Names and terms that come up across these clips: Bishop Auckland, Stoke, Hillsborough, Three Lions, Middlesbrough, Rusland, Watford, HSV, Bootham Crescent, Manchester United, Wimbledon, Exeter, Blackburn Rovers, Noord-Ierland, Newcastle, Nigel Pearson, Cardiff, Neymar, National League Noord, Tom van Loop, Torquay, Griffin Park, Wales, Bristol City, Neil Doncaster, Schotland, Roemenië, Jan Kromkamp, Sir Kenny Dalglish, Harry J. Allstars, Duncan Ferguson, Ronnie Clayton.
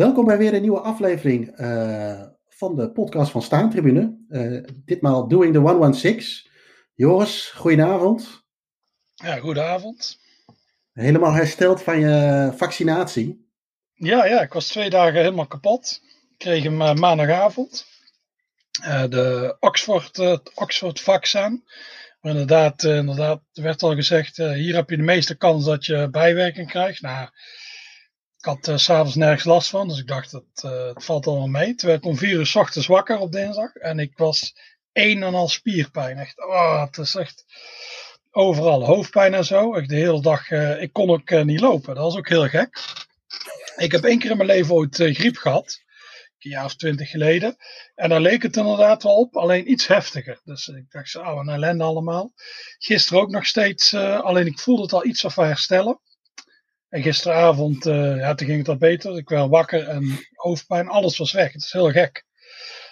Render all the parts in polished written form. Welkom bij weer een nieuwe aflevering van de podcast van Staantribune. Ditmaal Doing the 116. Joris, goedenavond. Ja, goedenavond. Helemaal hersteld van je vaccinatie. Ja, ik was 2 dagen helemaal kapot. Ik kreeg hem maandagavond. De Oxford-vaccin. Maar inderdaad, werd al gezegd, hier heb je de meeste kans dat je bijwerking krijgt. Nou, ik had 's avonds nergens last van, dus ik dacht, het valt allemaal mee. Toen werd ik om 4:00 ochtends wakker op dinsdag en ik was 1,5 spierpijn. Echt, het is echt overal hoofdpijn en zo. Echt de hele dag, ik kon ook niet lopen. Dat was ook heel gek. Ik heb 1 keer in mijn leven ooit griep gehad. Een jaar of 20 geleden. En daar leek het inderdaad wel op, alleen iets heftiger. Dus ik dacht, een ellende allemaal. Gisteren ook nog steeds, alleen ik voelde het al iets af herstellen. En gisteravond, toen ging het al beter. Ik werd wakker en hoofdpijn, alles was weg. Het is heel gek.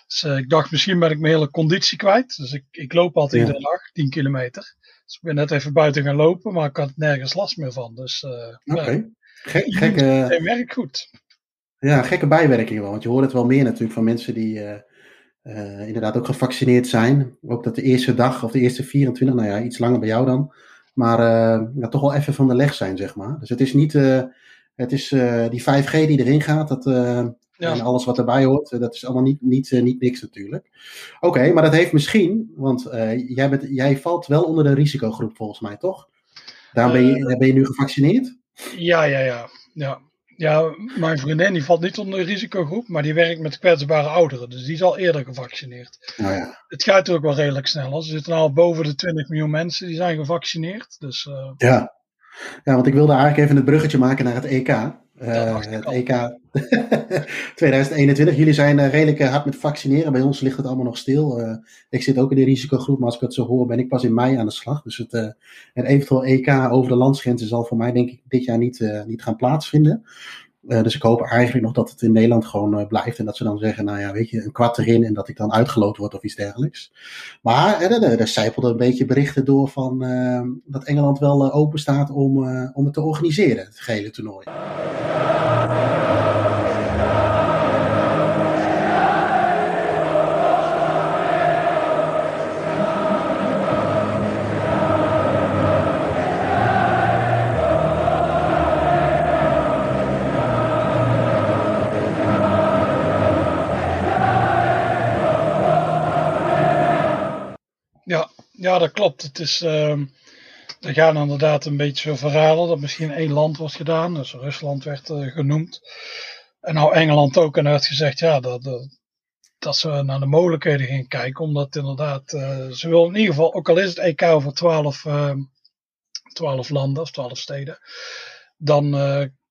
Dus ik dacht, misschien ben ik mijn hele conditie kwijt. Dus ik loop altijd iedere dag, 10 kilometer. Dus ik ben net even buiten gaan lopen, maar ik had nergens last meer van. Dus het werkt goed. Ja, gekke bijwerkingen wel. Want je hoort het wel meer natuurlijk van mensen die inderdaad ook gevaccineerd zijn. Ook dat de eerste dag of de eerste 24, iets langer bij jou dan. Maar toch wel even van de leg zijn, zeg maar. Dus het is niet, die 5G die erin gaat, en alles wat erbij hoort, dat is allemaal niet niks natuurlijk. Oké, maar dat heeft misschien, want jij valt wel onder de risicogroep volgens mij, toch? Daar ben je nu gevaccineerd? Ja. Ja, mijn vriendin die valt niet onder de risicogroep, maar die werkt met kwetsbare ouderen. Dus die is al eerder gevaccineerd. Het gaat ook wel redelijk snel. Er zitten al boven de 20 miljoen mensen die zijn gevaccineerd. Dus, Ja, want ik wilde eigenlijk even het bruggetje maken naar het EK. Het EK 2021. Jullie zijn redelijk hard met vaccineren. Bij ons ligt het allemaal nog stil. Ik zit ook in de risicogroep, maar als ik het zo hoor ben ik pas in mei aan de slag. Dus het eventueel EK over de landsgrenzen zal voor mij denk ik dit jaar niet gaan plaatsvinden. Dus ik hoop eigenlijk nog dat het in Nederland gewoon blijft. En dat ze dan zeggen, een kwart erin en dat ik dan uitgeloot word of iets dergelijks. Maar er sijpelden een beetje berichten door van dat Engeland wel open staat om het te organiseren, het gehele toernooi. Ja, dat klopt. Het is, er gaan inderdaad een beetje verhalen dat misschien 1 land wordt gedaan. Dus Rusland werd genoemd. En nou Engeland ook. En er werd gezegd dat ze naar de mogelijkheden gingen kijken. Omdat inderdaad, ze willen in ieder geval, ook al is het EK over 12 landen of 12 steden. Dan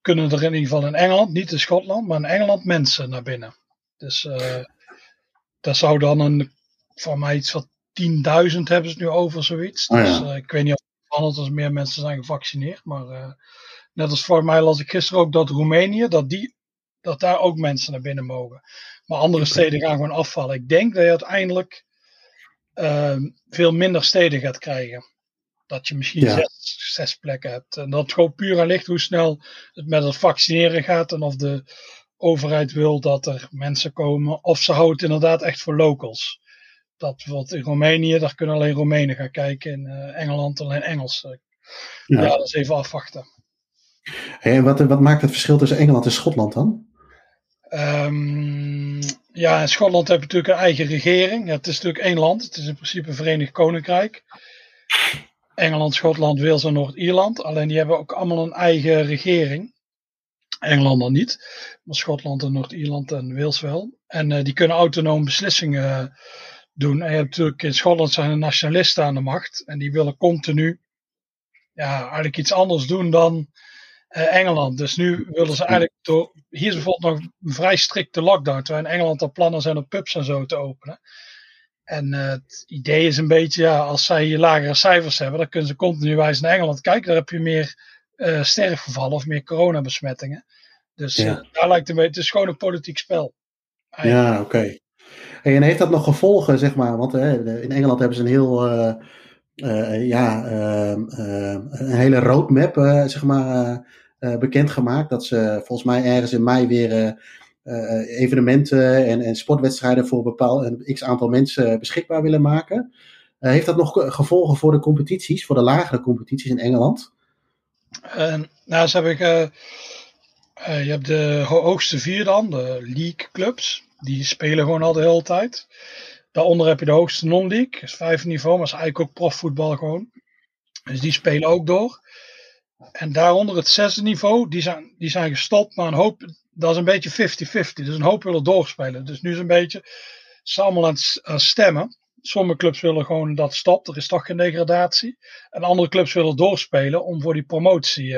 kunnen er in ieder geval in Engeland, niet in Schotland, maar in Engeland mensen naar binnen. Dus dat zou dan van mij iets wat 10.000 hebben ze nu over zoiets. Dus ik weet niet of het verandert als meer mensen zijn gevaccineerd. Maar net als voor mij las ik gisteren ook dat Roemenië, dat daar ook mensen naar binnen mogen. Maar andere steden gaan gewoon afvallen. Ik denk dat je uiteindelijk veel minder steden gaat krijgen. Dat je misschien 6 plekken hebt. En dat het gewoon puur aan ligt hoe snel het met het vaccineren gaat. En of de overheid wil dat er mensen komen. Of ze houdt inderdaad echt voor locals. Dat bijvoorbeeld in Roemenië, daar kunnen alleen Roemenen gaan kijken. In Engeland alleen Engelsen. Dat is even afwachten. Hey, wat maakt het verschil tussen Engeland en Schotland dan? In Schotland heb je natuurlijk een eigen regering. Ja, het is natuurlijk 1 land. Het is in principe Verenigd Koninkrijk. Engeland, Schotland, Wales en Noord-Ierland. Alleen die hebben ook allemaal een eigen regering. Engeland dan niet. Maar Schotland en Noord-Ierland en Wales wel. En die kunnen autonoom beslissingen doen. En je hebt natuurlijk in Schotland zijn de nationalisten aan de macht. En die willen continu eigenlijk iets anders doen dan Engeland. Dus nu willen ze eigenlijk hier is bijvoorbeeld nog een vrij strikte lockdown. Terwijl in Engeland al plannen zijn om pubs en zo te openen. En het idee is een beetje, als zij hier lagere cijfers hebben, dan kunnen ze continu wijzen naar Engeland. Kijk, daar heb je meer sterfgevallen of meer coronabesmettingen. Dus daar lijkt het een beetje, het is gewoon een politiek spel. Eigenlijk. Ja, oké. En heeft dat nog gevolgen, zeg maar? Want in Engeland hebben ze een heel een hele roadmap bekendgemaakt. Dat ze volgens mij ergens in mei weer evenementen en sportwedstrijden voor een x-aantal mensen beschikbaar willen maken. Heeft dat nog gevolgen voor de competities, voor de lagere competities in Engeland? Nou, zo heb ik... je hebt de hoogste vier dan, de league clubs. Die spelen gewoon al de hele tijd. Daaronder heb je de hoogste non-league. Dat is 5e niveau, maar is eigenlijk ook profvoetbal gewoon. Dus die spelen ook door. En daaronder het 6e niveau, die zijn gestopt. Maar een hoop, dat is een beetje 50-50. Dus een hoop willen doorspelen. Dus nu is een beetje, ze allemaal aan stemmen. Sommige clubs willen gewoon dat stopt. Er is toch geen degradatie. En andere clubs willen doorspelen om voor die promotie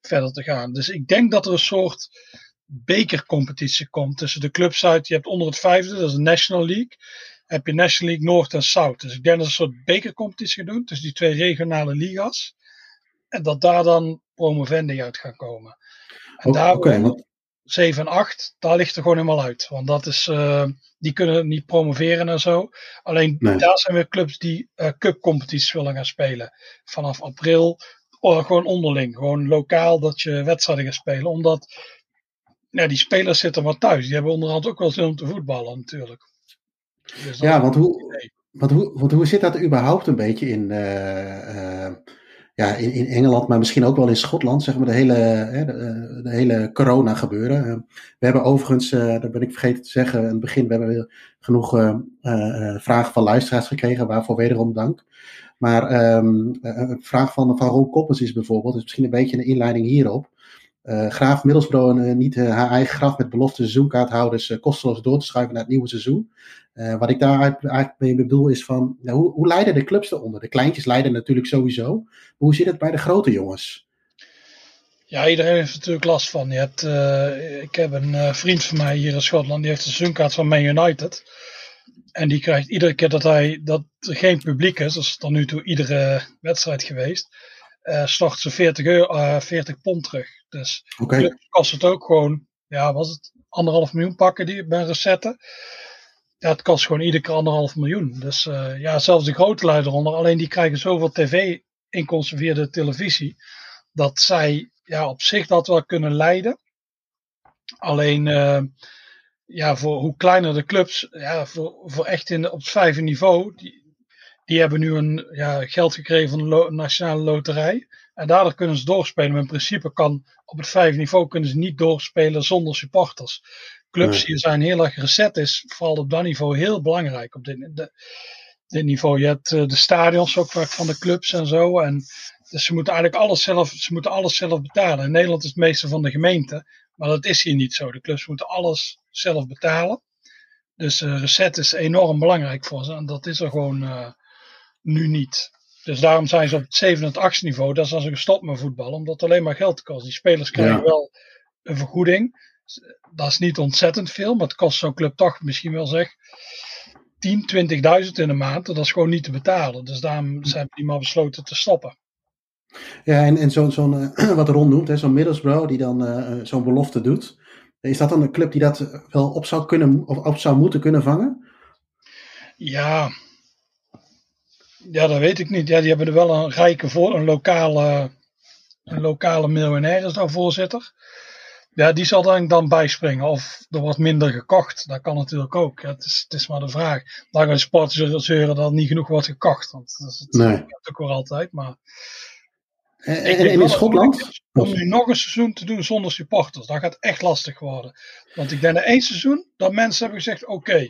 verder te gaan. Dus ik denk dat er een soort bekercompetitie komt tussen de clubs uit. Je hebt onder het 5e, dat is de National League. Heb je National League Noord en Zuid. Dus ik denk dat er een soort bekercompetitie gaat doen tussen die twee regionale liga's. En dat daar dan promovendi uit gaan komen. En daarom 7 en 8, daar ligt er gewoon helemaal uit. Want dat is, die kunnen niet promoveren en zo. Alleen daar zijn weer clubs die cupcompetities willen gaan spelen. Vanaf april, gewoon onderling. Gewoon lokaal dat je wedstrijden gaat spelen. Omdat die spelers zitten maar thuis. Die hebben onderhand ook wel zin om te voetballen natuurlijk. Dus ja, want hoe zit dat überhaupt een beetje in... in Engeland, maar misschien ook wel in Schotland, zeg maar, de hele corona gebeuren. We hebben overigens, dat ben ik vergeten te zeggen, in het begin, we hebben weer genoeg vragen van luisteraars gekregen, waarvoor wederom dank. Maar een vraag van Ron Koppens is bijvoorbeeld, is misschien een beetje een inleiding hierop. Graaf Middlesbrough niet haar eigen graf met belofte seizoenkaarthouders kosteloos door te schuiven naar het nieuwe seizoen. Wat ik daar eigenlijk mee bedoel is van, hoe leiden de clubs eronder? De kleintjes leiden natuurlijk sowieso. Maar hoe zit het bij de grote jongens? Ja, iedereen heeft er natuurlijk last van. Ik heb een vriend van mij hier in Schotland, die heeft een seizoenkaart van Man United. En die krijgt iedere keer dat er geen publiek is, dat is tot nu toe iedere wedstrijd geweest, stort ze £40 terug. Dus de club kost het ook gewoon, was het 1,5 miljoen pakken die bij recette. Ja, het kost gewoon iedere keer 1,5 miljoen. Dus zelfs de grote lui eronder, alleen die krijgen zoveel tv-inkomsten via de televisie, dat zij op zich dat wel kunnen leiden. Alleen, voor hoe kleiner de clubs, voor echt op het 5e niveau, die hebben nu een geld gekregen van de nationale loterij. En daardoor kunnen ze doorspelen. Maar in principe op het 5e niveau kunnen ze niet doorspelen zonder supporters. Clubs hier zijn heel erg reset is, vooral op dat niveau, heel belangrijk. Op dit niveau. Je hebt de stadions ook vaak van de clubs en zo. En dus ze moeten eigenlijk alles zelf betalen. In Nederland is het meeste van de gemeente. Maar dat is hier niet zo. De clubs moeten alles zelf betalen. Dus reset is enorm belangrijk voor ze. En dat is er gewoon nu niet. Dus daarom zijn ze op het 7 en het 8e niveau. Dat is als ze gestopt met voetballen. Omdat het alleen maar geld kost. Die spelers krijgen wel een vergoeding. Dat is niet ontzettend veel. Maar het kost zo'n club toch misschien wel 10.000, 20.000 in de maand. Dat is gewoon niet te betalen. Dus daarom zijn we maar besloten te stoppen. Ja, en zo'n wat Ron noemt. Hè, zo'n Middlesbrough die dan zo'n belofte doet. Is dat dan een club die dat wel op zou kunnen of op zou moeten kunnen vangen? Ja... Ja, dat weet ik niet. Ja, die hebben er wel een rijke lokale miljonair is daar voorzitter. Ja, die zal dan bijspringen. Of er wordt minder gekocht. Dat kan natuurlijk ook. Ja, het is maar de vraag. Dan gaan sporters zeuren dat er niet genoeg wordt gekocht. Want dat gebeurt ook wel altijd. Maar... En in Schotland? Om nu nog een seizoen te doen zonder supporters. Dat gaat echt lastig worden. Want ik denk na 1 seizoen dat mensen hebben gezegd, oké.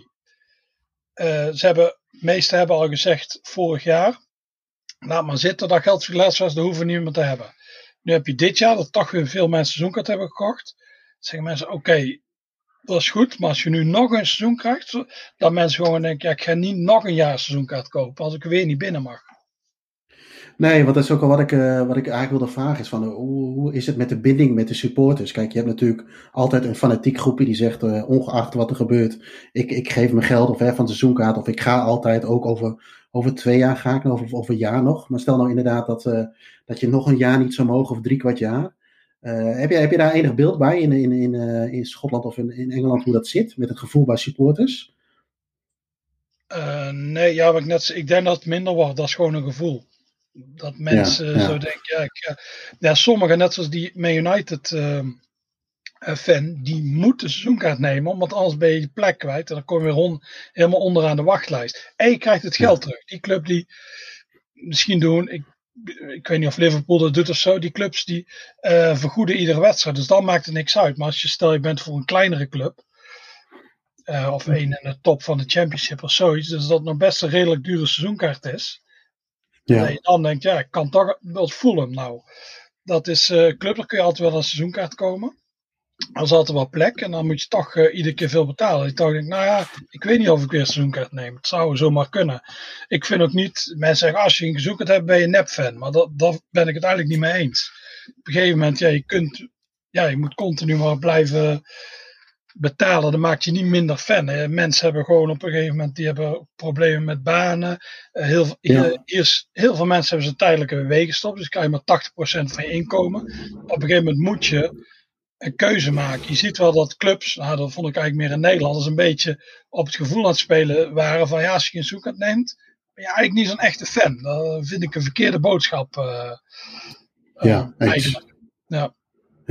Meesten hebben al gezegd vorig jaar, laat maar zitten, dat geldt voor de laatste was, dat hoeven we niet meer te hebben. Nu heb je dit jaar, dat toch weer veel mensen seizoenkaart hebben gekocht. Zeggen mensen, oké, dat is goed, maar als je nu nog een seizoen krijgt, dan mensen gewoon denken, ik ga niet nog een jaar seizoenkaart kopen, als ik weer niet binnen mag. Nee, want dat is ook al wat ik eigenlijk wilde vragen is van hoe is het met de binding met de supporters? Kijk, je hebt natuurlijk altijd een fanatiek groepje die zegt ongeacht wat er gebeurt, ik geef mijn geld of van de seizoenkaart of ik ga altijd ook over 2 jaar ga ik nog of over een jaar nog. Maar stel nou inderdaad dat je nog een jaar niet zou mogen of 3/4 jaar. Heb je daar enig beeld bij in Schotland of in Engeland hoe dat zit met het gevoel bij supporters? Nee, ik denk dat het minder wordt. Dat is gewoon een gevoel. Dat mensen zo denken, sommigen net zoals die Man United fan, die moet de seizoenkaart nemen, want anders ben je je plek kwijt en dan kom je weer helemaal onderaan de wachtlijst. En je krijgt het geld terug. Die club die misschien doen, ik weet niet of Liverpool dat doet of zo, die clubs die vergoeden iedere wedstrijd, dus dan maakt het niks uit. Maar als je stel je bent voor een kleinere club, of één in de top van de championship of zoiets, dus dat nog best een redelijk dure seizoenkaart is, ja. En dan denkt, ja, ik kan toch wel Fulham nou. Dat is club, daar kun je altijd wel een seizoenkaart komen. Dan is altijd wel plek en dan moet je toch iedere keer veel betalen. Ik dacht, nou ja, ik weet niet of ik weer een seizoenkaart neem. Het zou zomaar kunnen. Ik vind ook niet, mensen zeggen, als je een seizoenkaart hebt, ben je een nep-fan. Maar daar ben ik het eigenlijk niet mee eens. Op een gegeven moment, ja, je moet continu maar blijven betalen. Dat maakt je niet minder fan. Mensen hebben gewoon op een gegeven moment, die hebben problemen met banen. Heel veel mensen hebben ze tijdelijke wegen gestopt. Dus krijg je maar 80% van je inkomen. Op een gegeven moment moet je een keuze maken. Je ziet wel dat clubs, dat vond ik eigenlijk meer in Nederlanders, een beetje op het gevoel aan het spelen waren van, ja, als je geen zoekend neemt, ben je eigenlijk niet zo'n echte fan. Dat vind ik een verkeerde boodschap.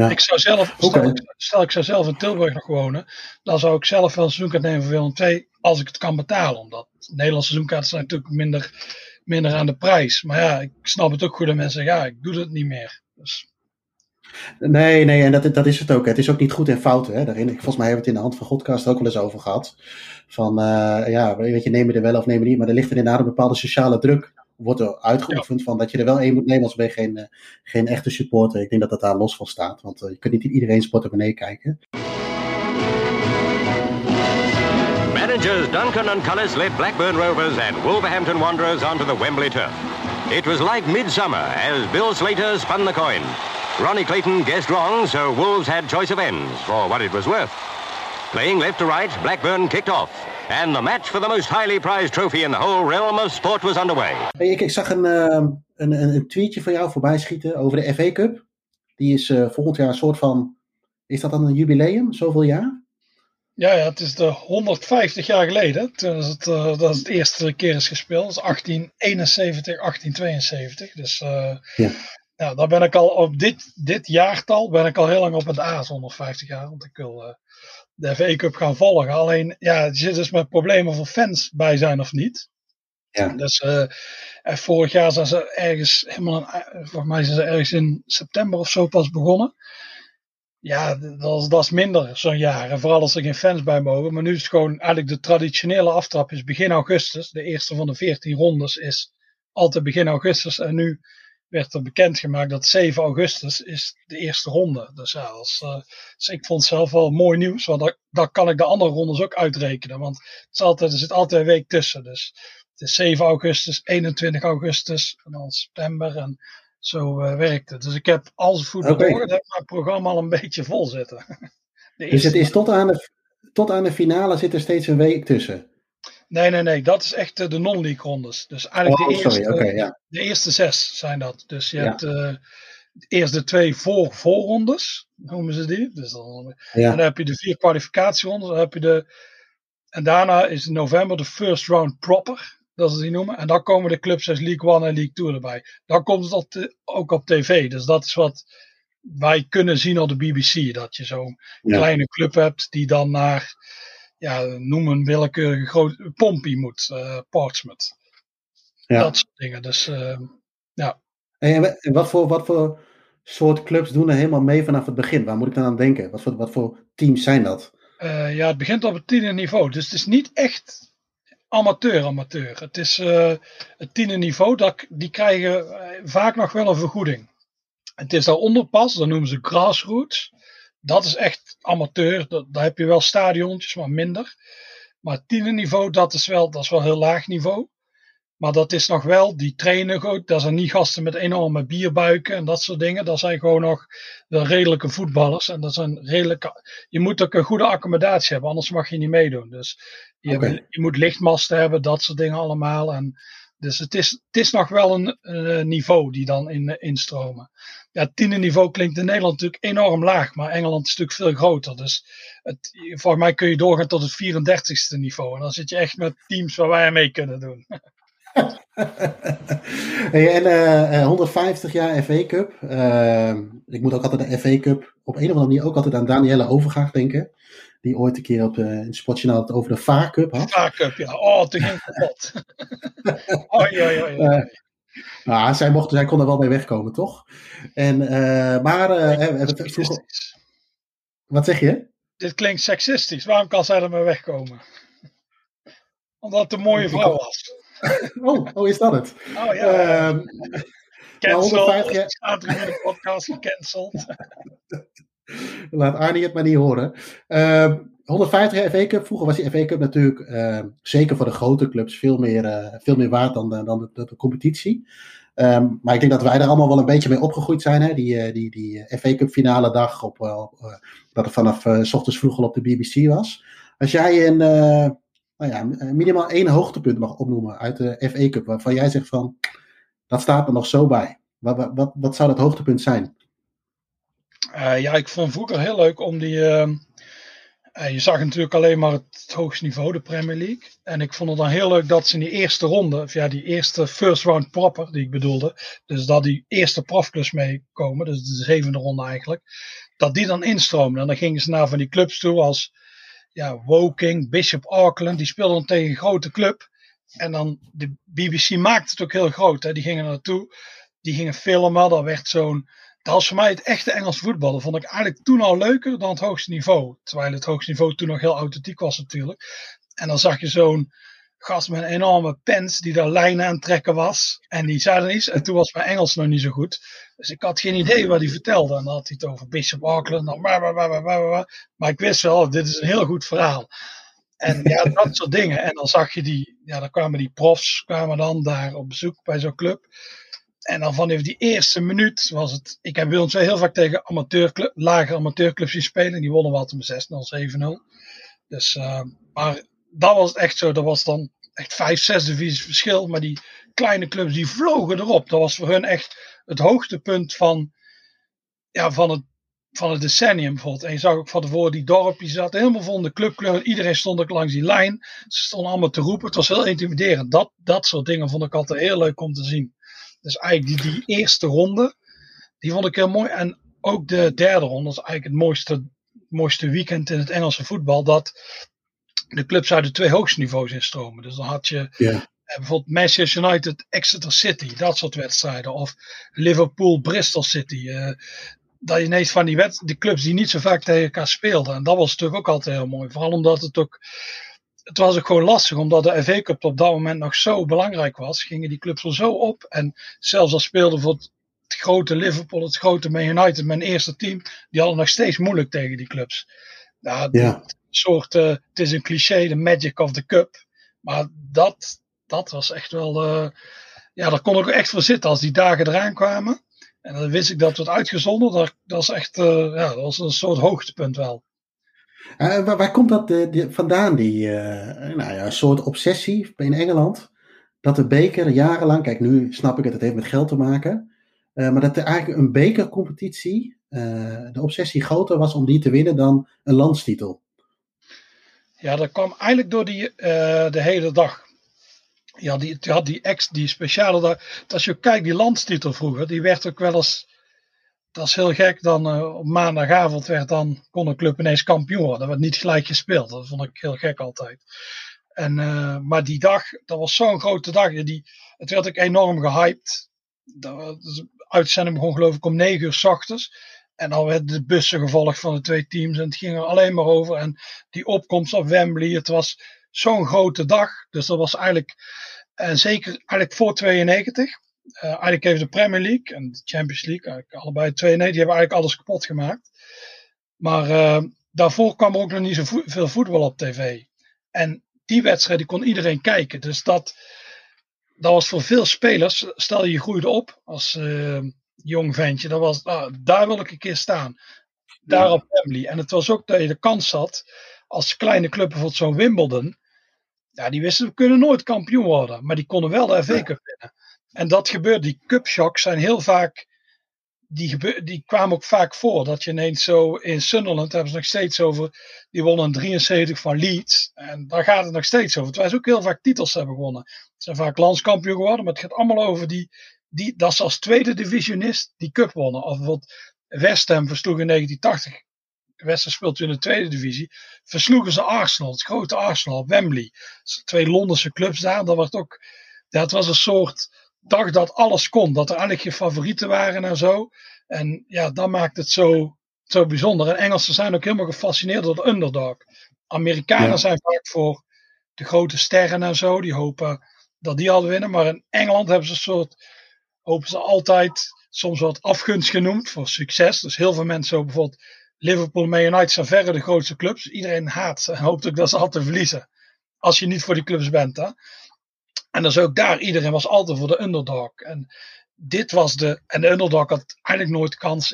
Ik zou zelf, stel ik zou zelf in Tilburg nog wonen, dan zou ik zelf wel een seizoenkaart nemen voor Willem II, als ik het kan betalen. Omdat Nederlandse seizoenkaarten zijn natuurlijk minder aan de prijs. Maar ja, ik snap het ook goed dat mensen zeggen, ja, ik doe dat niet meer. Dus Nee, en dat is het ook. Het is ook niet goed en fout, hè, daarin. Volgens mij hebben we het in de Hand van Godcast ook wel eens over gehad. Van, weet je, neem je er wel of neem je niet. Maar er ligt er inderdaad een bepaalde sociale druk. Wordt er uitgeoefend van dat je er wel één moet nemen, als ben je geen echte supporter. Ik denk dat dat daar los van staat. Want je kunt niet in iedereen's portemonnee kijken. Managers Duncan and Cullis led Blackburn Rovers and Wolverhampton Wanderers onto the Wembley turf. It was like midsummer as Bill Slater spun the coin. Ronnie Clayton guessed wrong, so Wolves had choice of ends, for what it was worth. Playing left to right, Blackburn kicked off. And the match for the most highly prized trophy in the whole realm of sport was underway. Ik zag een tweetje van jou voorbij schieten over de FA Cup. Die is volgend jaar een soort van, is dat dan een jubileum, zoveel jaar? Ja, het is de 150 jaar geleden. Toen is het, dat is het eerste keer is gespeeld. Dat is 1871, 1872. Dus ja. Nou, dan ben ik al op dit jaartal ben ik al heel lang op het aas, 150 jaar, want ik wil de FA Cup gaan volgen. Alleen, ja, er zit dus met problemen of fans bij zijn of niet. Ja. Dus vorig jaar zijn ze ergens helemaal, volgens mij zijn ze ergens in september of zo pas begonnen. Ja, dat is minder zo'n jaar. En vooral als er geen fans bij mogen. Maar nu is het gewoon eigenlijk de traditionele aftrap is begin augustus. De eerste van de 14 rondes is altijd begin augustus. En nu werd er bekendgemaakt dat 7 augustus is de eerste ronde. Dus, ja, dus ik vond het zelf wel mooi nieuws. Want dan kan ik de andere rondes ook uitrekenen. Want er zit altijd een week tussen. Dus het is 7 augustus, 21 augustus en dan september. En zo werkt het. Dus ik heb als voetbal mijn programma al een beetje vol zitten. Dus het is tot aan de finale zit er steeds een week tussen? Nee. Dat is echt de non-league rondes. Dus eigenlijk de eerste 6 zijn dat. Dus je hebt eerst de 2 voorrondes, noemen ze die. Dus dan heb je de 4 kwalificatierondes. En daarna is in november de first round proper. Dat ze die noemen. En dan komen de clubs als League One en League Two erbij. Dan komt het ook op tv. Dus dat is wat wij kunnen zien op de BBC. Dat je zo'n kleine club hebt die dan naar, noem een willekeurige groot Pompey moet, Portsmouth. Ja. Dat soort dingen. Dus, ja. En wat voor soort clubs doen er helemaal mee vanaf het begin? Waar moet ik dan aan denken? Wat voor teams zijn dat? Het begint op het tiende niveau. Dus het is niet echt amateur. Het is het tiende niveau. Die krijgen vaak nog wel een vergoeding. Het is daaronder pas. Dat noemen ze grassroots. Dat is echt amateur. Daar heb je wel stadiontjes, maar minder. Maar het tiende niveau, dat is wel heel laag niveau. Maar dat is nog wel, die trainen goed. Daar zijn niet gasten met enorme bierbuiken en dat soort dingen. Dat zijn gewoon nog wel redelijke voetballers. En dat zijn redelijke. Je moet ook een goede accommodatie hebben, anders mag je niet meedoen. Dus je moet lichtmasten hebben, dat soort dingen allemaal. En dus het is nog wel een niveau die dan instromen. Ja, het tiende niveau klinkt in Nederland natuurlijk enorm laag. Maar Engeland is natuurlijk veel groter. Dus volgens mij kun je doorgaan tot het 34e niveau. En dan zit je echt met teams waar wij mee kunnen doen. Hey, en 150 jaar FA Cup. Ik moet ook altijd de FA Cup op een of andere manier ook altijd aan Danielle Overgaag denken. Die ooit een keer op een sportjournaal het over de VAR Cup had. VAR Cup, ja. Oh, toen ging het kapot. Nou, zij kon er wel mee wegkomen, toch? En, wat zeg je? Dit klinkt seksistisch. Waarom kan zij er mee wegkomen? Omdat het een mooie vrouw was. Oh, is dat het? Oh ja. Cancel. 150 jaar... Staat er in de podcast gecanceld. Laat Arnie het maar niet horen. 150 jaar FA Cup. Vroeger was die FA Cup natuurlijk, zeker voor de grote clubs, veel meer waard dan de competitie. Maar ik denk dat wij er allemaal wel een beetje mee opgegroeid zijn. Hè? Die FA Cup finale dag, dat het vanaf 's ochtends vroeg al op de BBC was. Als jij minimaal één hoogtepunt mag opnoemen uit de FA Cup, waarvan jij zegt van, dat staat er nog zo bij. Wat zou dat hoogtepunt zijn? Ik vond vroeger heel leuk om die... je zag natuurlijk alleen maar het hoogste niveau, de Premier League. En ik vond het dan heel leuk dat ze in die eerste ronde, of ja, die eerste first round proper, die ik bedoelde. Dus dat die eerste profclubs meekomen, dus de zevende ronde eigenlijk. Dat die dan instroomden. En dan gingen ze naar van die clubs toe als Woking, Bishop Auckland. Die speelden tegen een grote club. En dan, de BBC maakte het ook heel groot. Hè. Die gingen naartoe, die gingen filmen, daar werd zo'n... Dat was voor mij het echte Engels voetbal. Dat vond ik eigenlijk toen al leuker dan het hoogste niveau. Terwijl het hoogste niveau toen nog heel authentiek was natuurlijk. En dan zag je zo'n gast met een enorme pens die daar lijnen aan het trekken was. En die zei dan iets. En toen was mijn Engels nog niet zo goed. Dus ik had geen idee wat hij vertelde. En dan had hij het over Bishop Auckland. En maar ik wist wel, dit is een heel goed verhaal. En ja, dat soort dingen. En dan zag je dan kwamen die profs, kwamen dan daar op bezoek bij zo'n club. En dan vanaf die eerste minuut was het... Ik heb Willem II heel vaak tegen lage amateurclubs zien spelen. Die wonnen wel altijd met 6-0, 7-0. Dus, maar dat was echt zo. Dat was dan echt 5-6 divisies verschil. Maar die kleine clubs, die vlogen erop. Dat was voor hun echt het hoogtepunt van het decennium bijvoorbeeld. En je zag ook van tevoren die dorpjes zaten helemaal vol de clubkleur. Iedereen stond ook langs die lijn. Ze stonden allemaal te roepen. Het was heel intimiderend. Dat soort dingen vond ik altijd heel leuk om te zien. Dus eigenlijk die eerste ronde, die vond ik heel mooi. En ook de derde ronde, dat is eigenlijk het mooiste weekend in het Engelse voetbal. Dat de clubs uit de twee hoogste niveaus instromen. Dus dan had je bijvoorbeeld Manchester United, Exeter City, dat soort wedstrijden. Of Liverpool, Bristol City. Dat je ineens van die clubs die niet zo vaak tegen elkaar speelden. En dat was natuurlijk ook altijd heel mooi. Vooral omdat het ook... Het was ook gewoon lastig, omdat de FA Cup op dat moment nog zo belangrijk was. Gingen die clubs er zo op. En zelfs al speelden voor het grote Liverpool, het grote Man United, mijn eerste team. Die hadden nog steeds moeilijk tegen die clubs. Nou, het is een cliché, de magic of the cup. Maar dat was echt wel... daar kon ik ook echt voor zitten als die dagen eraan kwamen. En dan wist ik dat het uitgezonden. Dat was echt dat was een soort hoogtepunt wel. Waar komt dat vandaan, die soort obsessie in Engeland? Dat de beker jarenlang, kijk nu snap ik het heeft met geld te maken. Maar dat er eigenlijk een bekercompetitie, de obsessie groter was om die te winnen dan een landstitel. Ja, dat kwam eigenlijk door de hele dag. Ja, die speciale dag. Als je kijkt, die landstitel vroeger, die werd ook wel eens... Dat is heel gek, dan op maandagavond kon een club ineens kampioen worden. Dat werd niet gelijk gespeeld, dat vond ik heel gek altijd. En, maar die dag, dat was zo'n grote dag. Het werd ook enorm gehyped. De uitzending begon geloof ik om 9 uur 's ochtends. En dan werden de bussen gevolgd van de twee teams en het ging er alleen maar over. En die opkomst op Wembley, het was zo'n grote dag. Dus dat was eigenlijk, zeker eigenlijk voor 92... eigenlijk heeft de Premier League en de Champions League, allebei twee, die hebben eigenlijk alles kapot gemaakt. Maar daarvoor kwam er ook nog niet zo veel voetbal op tv. En die wedstrijd die kon iedereen kijken. Dus dat was voor veel spelers, stel je groeide op als jong ventje, dat was, daar wil ik een keer staan. Daar op Wembley. En het was ook dat je de kans had, als kleine club bijvoorbeeld zo'n Wimbledon, die wisten we kunnen nooit kampioen worden, maar die konden wel de FA Cup winnen. En dat gebeurt, die cupshocks zijn heel vaak Die kwamen ook vaak voor. Dat je ineens zo in Sunderland, daar hebben ze nog steeds over. Die wonnen 73 van Leeds. En daar gaat het nog steeds over. Terwijl ze ook heel vaak titels hebben gewonnen. Ze zijn vaak landskampioen geworden. Maar het gaat allemaal over die dat ze als tweede divisionist die cup wonnen. Of bijvoorbeeld West Ham versloeg in 1980. West Ham speelt in de tweede divisie. Versloegen ze Arsenal. Het grote Arsenal op Wembley. Dus twee Londense clubs daar. Dat was een soort dag dat alles kon, dat er eigenlijk je favorieten waren en zo. En ja, dat maakt het zo bijzonder. En Engelsen zijn ook helemaal gefascineerd door de underdog. Amerikanen zijn vaak voor de grote sterren en zo. Die hopen dat die al winnen. Maar in Engeland hebben ze hopen ze altijd, soms wordt afgunst genoemd voor succes. Dus heel veel mensen, bijvoorbeeld Liverpool en Man United zijn verre de grootste clubs. Iedereen haat en hoopt ook dat ze altijd verliezen. Als je niet voor die clubs bent, hè. En dus ook daar, iedereen was altijd voor de underdog. En dit was en de underdog had eigenlijk nooit kans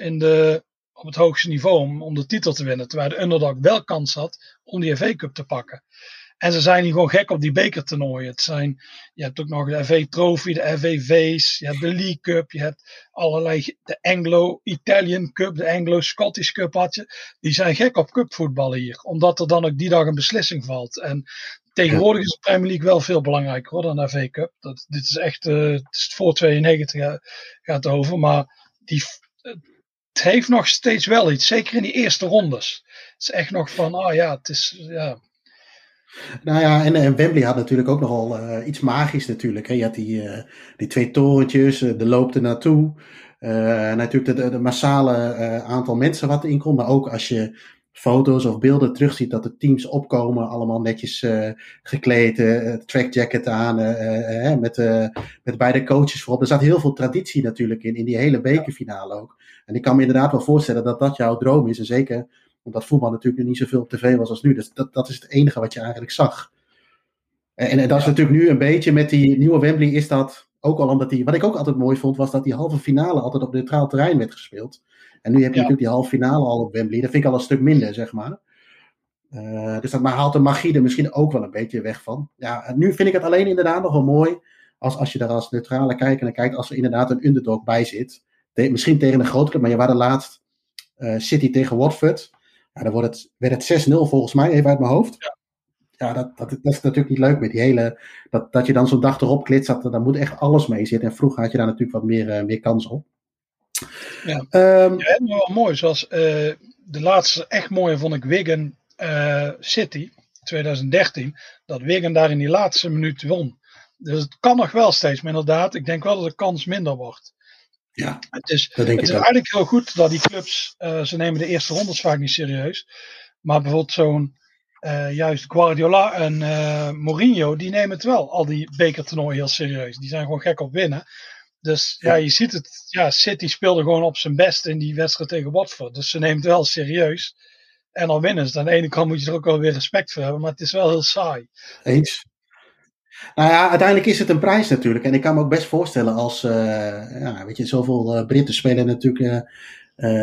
op het hoogste niveau om de titel te winnen. Terwijl de underdog wel kans had om die FA Cup te pakken. En ze zijn hier gewoon gek op die bekertoernooien. Je hebt ook nog de FA Trophy, de FAV's, je hebt de League Cup, je hebt allerlei, de Anglo-Italian Cup, de Anglo-Scottish Cup had je. Die zijn gek op cupvoetballen hier. Omdat er dan ook die dag een beslissing valt. En tegenwoordig is de Premier League wel veel belangrijker hoor, dan de FA Cup. Dit is echt, het is voor 92 gaat het over. Maar het heeft nog steeds wel iets. Zeker in die eerste rondes. Het is echt nog van, het is, Nou ja, en Wembley had natuurlijk ook nogal iets magisch natuurlijk. Hè? Je had die twee torentjes, de loop ernaartoe. Natuurlijk het massale aantal mensen wat erin komt. Maar ook als je foto's of beelden terugziet dat de teams opkomen, allemaal netjes gekleed, trackjacket aan, met beide coaches voorop. Er zat heel veel traditie natuurlijk in die hele bekerfinale ook. En ik kan me inderdaad wel voorstellen dat jouw droom is. En zeker omdat voetbal natuurlijk nog niet zoveel op tv was als nu. Dus dat is het enige wat je eigenlijk zag. En dat is natuurlijk nu een beetje met die nieuwe Wembley is dat ook al omdat wat ik ook altijd mooi vond, was dat die halve finale altijd op neutraal terrein werd gespeeld. En nu heb je natuurlijk die halve finale al op Wembley. Dat vind ik al een stuk minder, zeg maar. Dus dat haalt de magie er misschien ook wel een beetje weg van. Ja, nu vind ik het alleen inderdaad nog wel mooi als je daar als neutrale kijker naar kijkt, als er inderdaad een underdog bij zit. Misschien tegen een groot club, maar je waren laatst City tegen Watford. Ja, dan werd het 6-0 volgens mij, even uit mijn hoofd. Ja, dat is natuurlijk niet leuk met die hele. Dat je dan zo'n dag erop klitst, daar moet echt alles mee zitten. En vroeger had je daar natuurlijk wat meer kans op. Ja, wel mooi. Zoals de laatste echt mooie vond ik Wigan City 2013. Dat Wigan daar in die laatste minuut won. Dus het kan nog wel steeds, maar inderdaad, ik denk wel dat de kans minder wordt. Ja, het is eigenlijk heel goed dat die clubs, ze nemen de eerste rondes vaak niet serieus. Maar bijvoorbeeld zo'n juist Guardiola en Mourinho, die nemen het wel, al die bekertoernooien heel serieus. Die zijn gewoon gek op winnen. Dus ja, je ziet het, City speelde gewoon op zijn best in die wedstrijd tegen Watford. Dus ze nemen het wel serieus. En dan winnen ze. Aan de ene kant moet je er ook wel weer respect voor hebben, maar het is wel heel saai. Eens. Nou ja, uiteindelijk is het een prijs natuurlijk. En ik kan me ook best voorstellen als, zoveel Britten spelen natuurlijk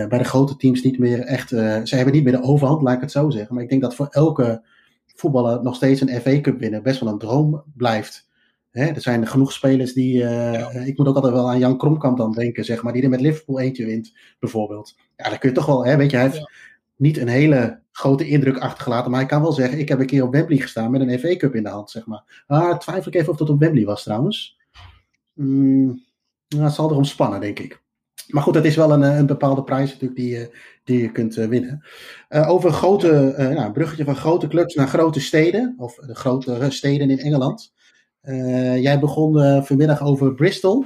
bij de grote teams niet meer echt. Ze hebben niet meer de overhand, laat ik het zo zeggen. Maar ik denk dat voor elke voetballer nog steeds een FA Cup winnen best wel een droom blijft. Hè? Er zijn genoeg spelers die, ik moet ook altijd wel aan Jan Kromkamp dan denken, zeg maar, die er met Liverpool eentje wint, bijvoorbeeld. Ja, dan kun je toch wel, hè, weet je, hij heeft niet een hele grote indruk achtergelaten. Maar ik kan wel zeggen, ik heb een keer op Wembley gestaan met een FA Cup in de hand, zeg maar. Twijfel ik even of dat op Wembley was trouwens. Het zal erom spannen, denk ik. Maar goed, dat is wel een bepaalde prijs natuurlijk die je kunt winnen. Over grote, een bruggetje van grote clubs naar grote steden. Of de grotere steden in Engeland. Jij begon vanmiddag over Bristol.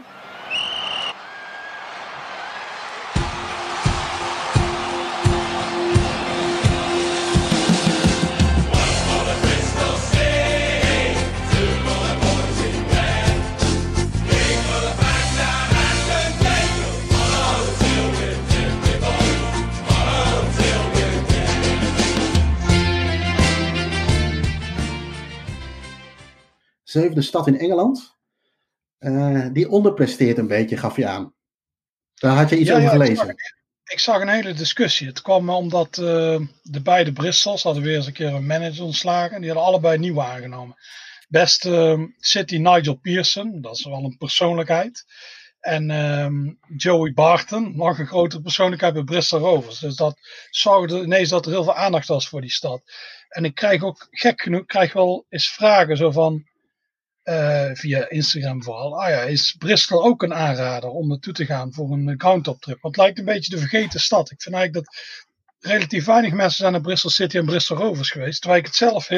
Zevende stad in Engeland, die onderpresteert een beetje, gaf je aan. Daar had je iets over gelezen. Ik zag een hele discussie. Het kwam omdat de beide Bristols hadden weer eens een keer een manager ontslagen. Die hadden allebei nieuw aangenomen. Beste City Nigel Pearson, dat is wel een persoonlijkheid. En Joey Barton, nog een grotere persoonlijkheid bij Bristol Rovers. Dus dat zorgde ineens dat er heel veel aandacht was voor die stad. En ik krijg ook, gek genoeg, wel eens vragen zo van, via Instagram vooral. Ah ja, is Bristol ook een aanrader om naartoe te gaan voor een groundtop trip? Want het lijkt een beetje de vergeten stad. Ik vind eigenlijk dat relatief weinig mensen zijn naar Bristol City en Bristol Rovers geweest. Terwijl ik het zelf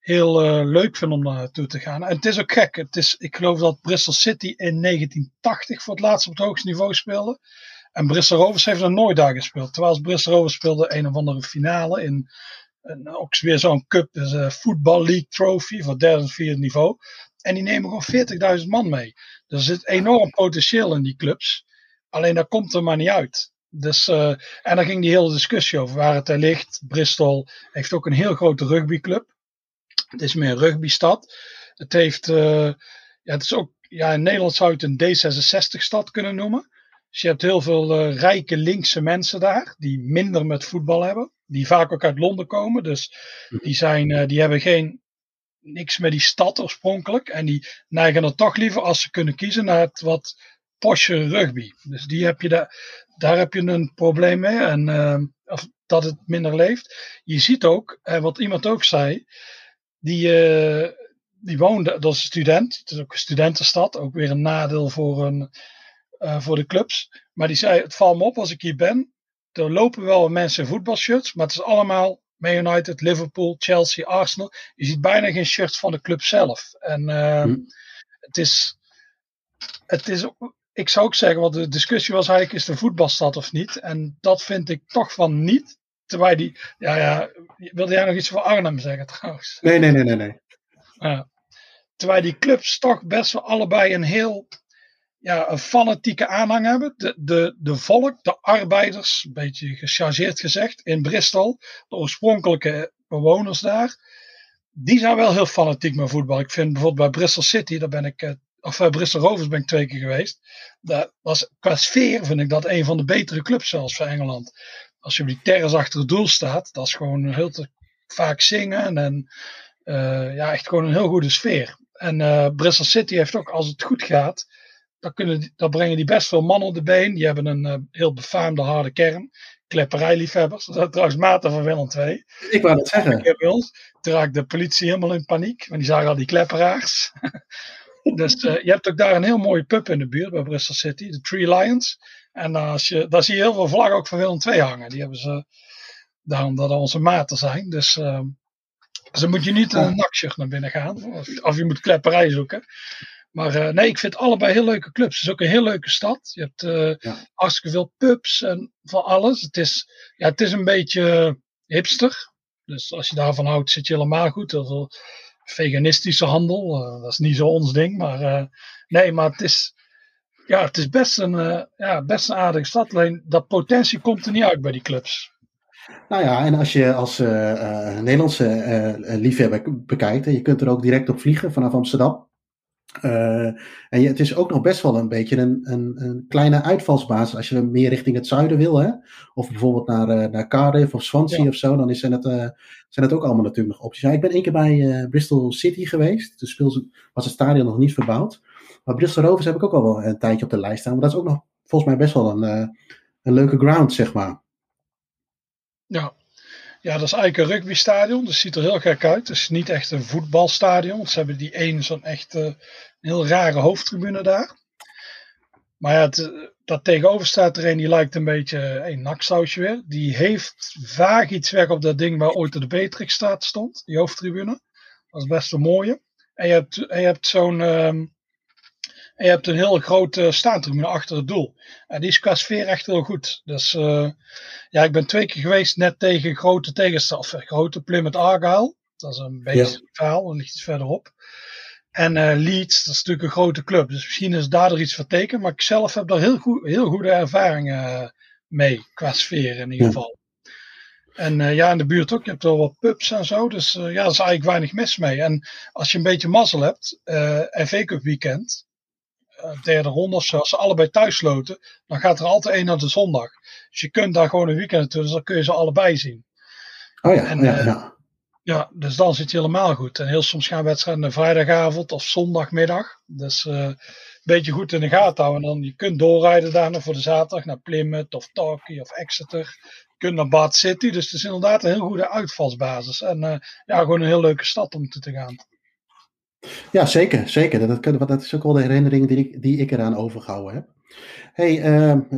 heel leuk vind om naartoe te gaan. En het is ook gek. Het is, ik geloof dat Bristol City in 1980 voor het laatst op het hoogste niveau speelde. En Bristol Rovers heeft er nooit daar gespeeld. Terwijl als Bristol Rovers speelde een of andere finale in ook weer zo'n cup, dus een Football League Trophy voor derde en vierde niveau. En die nemen gewoon 40.000 man mee. Dus er zit enorm potentieel in die clubs. Alleen dat komt er maar niet uit. Dus, en daar ging die hele discussie over waar het er ligt. Bristol heeft ook een heel grote rugbyclub. Het is meer een rugbystad. Het heeft, het is ook, in Nederland zou je het een D66-stad kunnen noemen. Dus je hebt heel veel rijke linkse mensen daar, die minder met voetbal hebben. Die vaak ook uit Londen komen. Dus die hebben niks met die stad oorspronkelijk. En die neigen er toch liever, als ze kunnen kiezen, naar het wat posje rugby. Dus die heb je daar heb je een probleem mee. En of dat het minder leeft. Je ziet ook, wat iemand ook zei, die woonde, dat is een student. Het is ook een studentenstad. Ook weer een nadeel voor de clubs. Maar die zei, het valt me op als ik hier ben. Er lopen wel mensen in voetbalshirts, maar het is allemaal Man United, Liverpool, Chelsea, Arsenal. Je ziet bijna geen shirts van de club zelf. En ik zou ook zeggen, want de discussie was eigenlijk, is de voetbalstad of niet? En dat vind ik toch van niet. Terwijl wilde jij nog iets voor Arnhem zeggen trouwens? Nee. Terwijl die clubs toch best wel allebei een heel, een fanatieke aanhang hebben. De volk, de arbeiders, een beetje gechargeerd gezegd, in Bristol, de oorspronkelijke bewoners daar, die zijn wel heel fanatiek met voetbal. Ik vind bijvoorbeeld bij Bristol City, bij Bristol Rovers ben ik 2 keer geweest. Dat was, qua sfeer vind ik dat een van de betere clubs zelfs van Engeland. Als je op die terras achter het doel staat, dat is gewoon heel vaak zingen en echt gewoon een heel goede sfeer. En Bristol City heeft ook, als het goed gaat, dan brengen die best veel mannen op de been. Die hebben een heel befaamde harde kern. Klepperijliefhebbers. Dat is trouwens maten van Willem II. Ik wou dat zeggen. Toen raakte de politie helemaal in paniek. Want die zagen al die klepperaars. Dus je hebt ook daar een heel mooie pub in de buurt. Bij Bristol City. De Three Lions. En daar zie je heel veel vlaggen ook van Willem II hangen. Die hebben ze. Daarom dat onze maten zijn. Dus dan moet je niet een nakshirt naar binnen gaan. Of je moet klepperij zoeken. Maar ik vind allebei heel leuke clubs. Het is ook een heel leuke stad. Je hebt hartstikke veel pubs en van alles. Het is een beetje hipster. Dus als je daarvan houdt, zit je helemaal goed. Heel veel veganistische handel. Dat is niet zo ons ding. Maar maar het is best een aardige stad. Alleen dat potentie komt er niet uit bij die clubs. Nou ja, en als je als Nederlandse liefhebber bekijkt, en je kunt er ook direct op vliegen vanaf Amsterdam. Het is ook nog best wel een beetje een kleine uitvalsbasis. Als je meer richting het zuiden wil, hè? Of bijvoorbeeld naar Cardiff of Swansea of zo, dan zijn het ook allemaal natuurlijk nog opties. Ja, ik ben 1 keer bij Bristol City geweest. Toen was het stadion nog niet verbouwd. Maar Bristol Rovers heb ik ook al wel een tijdje op de lijst staan. Maar dat is ook nog volgens mij best wel een leuke ground, zeg maar. Ja. Ja, dat is eigenlijk een rugbystadion, dus het ziet er heel gek uit. Het is niet echt een voetbalstadion, want ze hebben die zo'n echt heel rare hoofdtribune daar. Maar ja, dat tegenover staat er een die lijkt een beetje een naksausje weer. Die heeft vaag iets weg op dat ding waar ooit de Beatrixstraat stond, die hoofdtribune. Dat is best een mooie. En je hebt een heel grote staantribune achter het doel. En die is qua sfeer echt heel goed. Dus ik ben 2 keer geweest net tegen grote tegenstanders. Grote Plymouth Argyle. Dat is een beetje een verhaal. Dat ligt iets verderop. En Leeds, dat is natuurlijk een grote club. Dus misschien is daar iets vertekend. Maar ik zelf heb daar heel goede ervaringen mee. Qua sfeer in ieder geval. En in de buurt ook. Je hebt wel wat pubs en zo. Dus daar is eigenlijk weinig mis mee. En als je een beetje mazzel hebt. FA Cup weekend. Derde ronde of zo, als ze allebei thuis sloten, dan gaat er altijd 1 naar de zondag. Dus je kunt daar gewoon een weekend naartoe, dus dan kun je ze allebei zien. Oh ja, en, dus dan zit je helemaal goed. En heel soms gaan wedstrijden vrijdagavond of zondagmiddag. Dus beetje goed in de gaten houden. En dan, je kunt doorrijden daarna voor de zaterdag naar Plymouth of Torquay of Exeter. Je kunt naar Bath City. Dus het is inderdaad een heel goede uitvalsbasis. En ja, gewoon een heel leuke stad om te gaan. Ja, zeker. Dat is ook wel de herinnering die ik eraan overgehouden heb.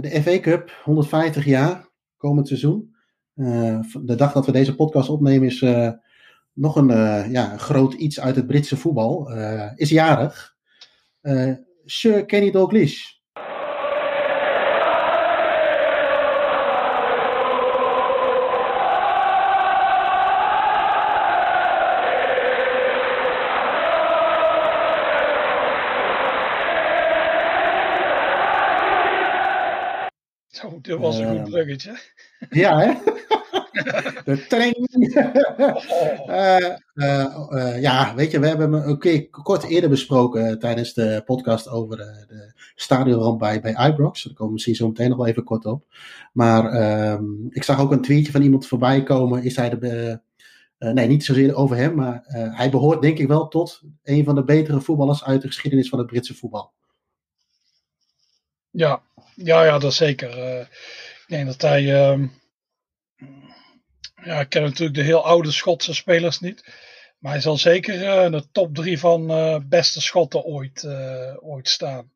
De FA Cup, 150 jaar, komend seizoen. De dag dat we deze podcast opnemen is nog een groot iets uit het Britse voetbal. Is jarig. Sir Kenny Dalglish. Zo, dit was een goed bruggetje. Ja, hè? De training. Ja, weet je, we hebben hem kort eerder besproken tijdens de podcast over de stadionramp bij Ibrox. Daar komen we misschien zo meteen nog wel even kort op. Maar ik zag ook een tweetje van iemand voorbij komen. Is hij nee, niet zozeer over hem, maar hij behoort denk ik wel tot een van de betere voetballers uit de geschiedenis van het Britse voetbal. Ja, dat zeker. Ik denk dat hij... ik ken natuurlijk de heel oude Schotse spelers niet. Maar hij zal zeker in de top 3 van beste Schotten ooit staan.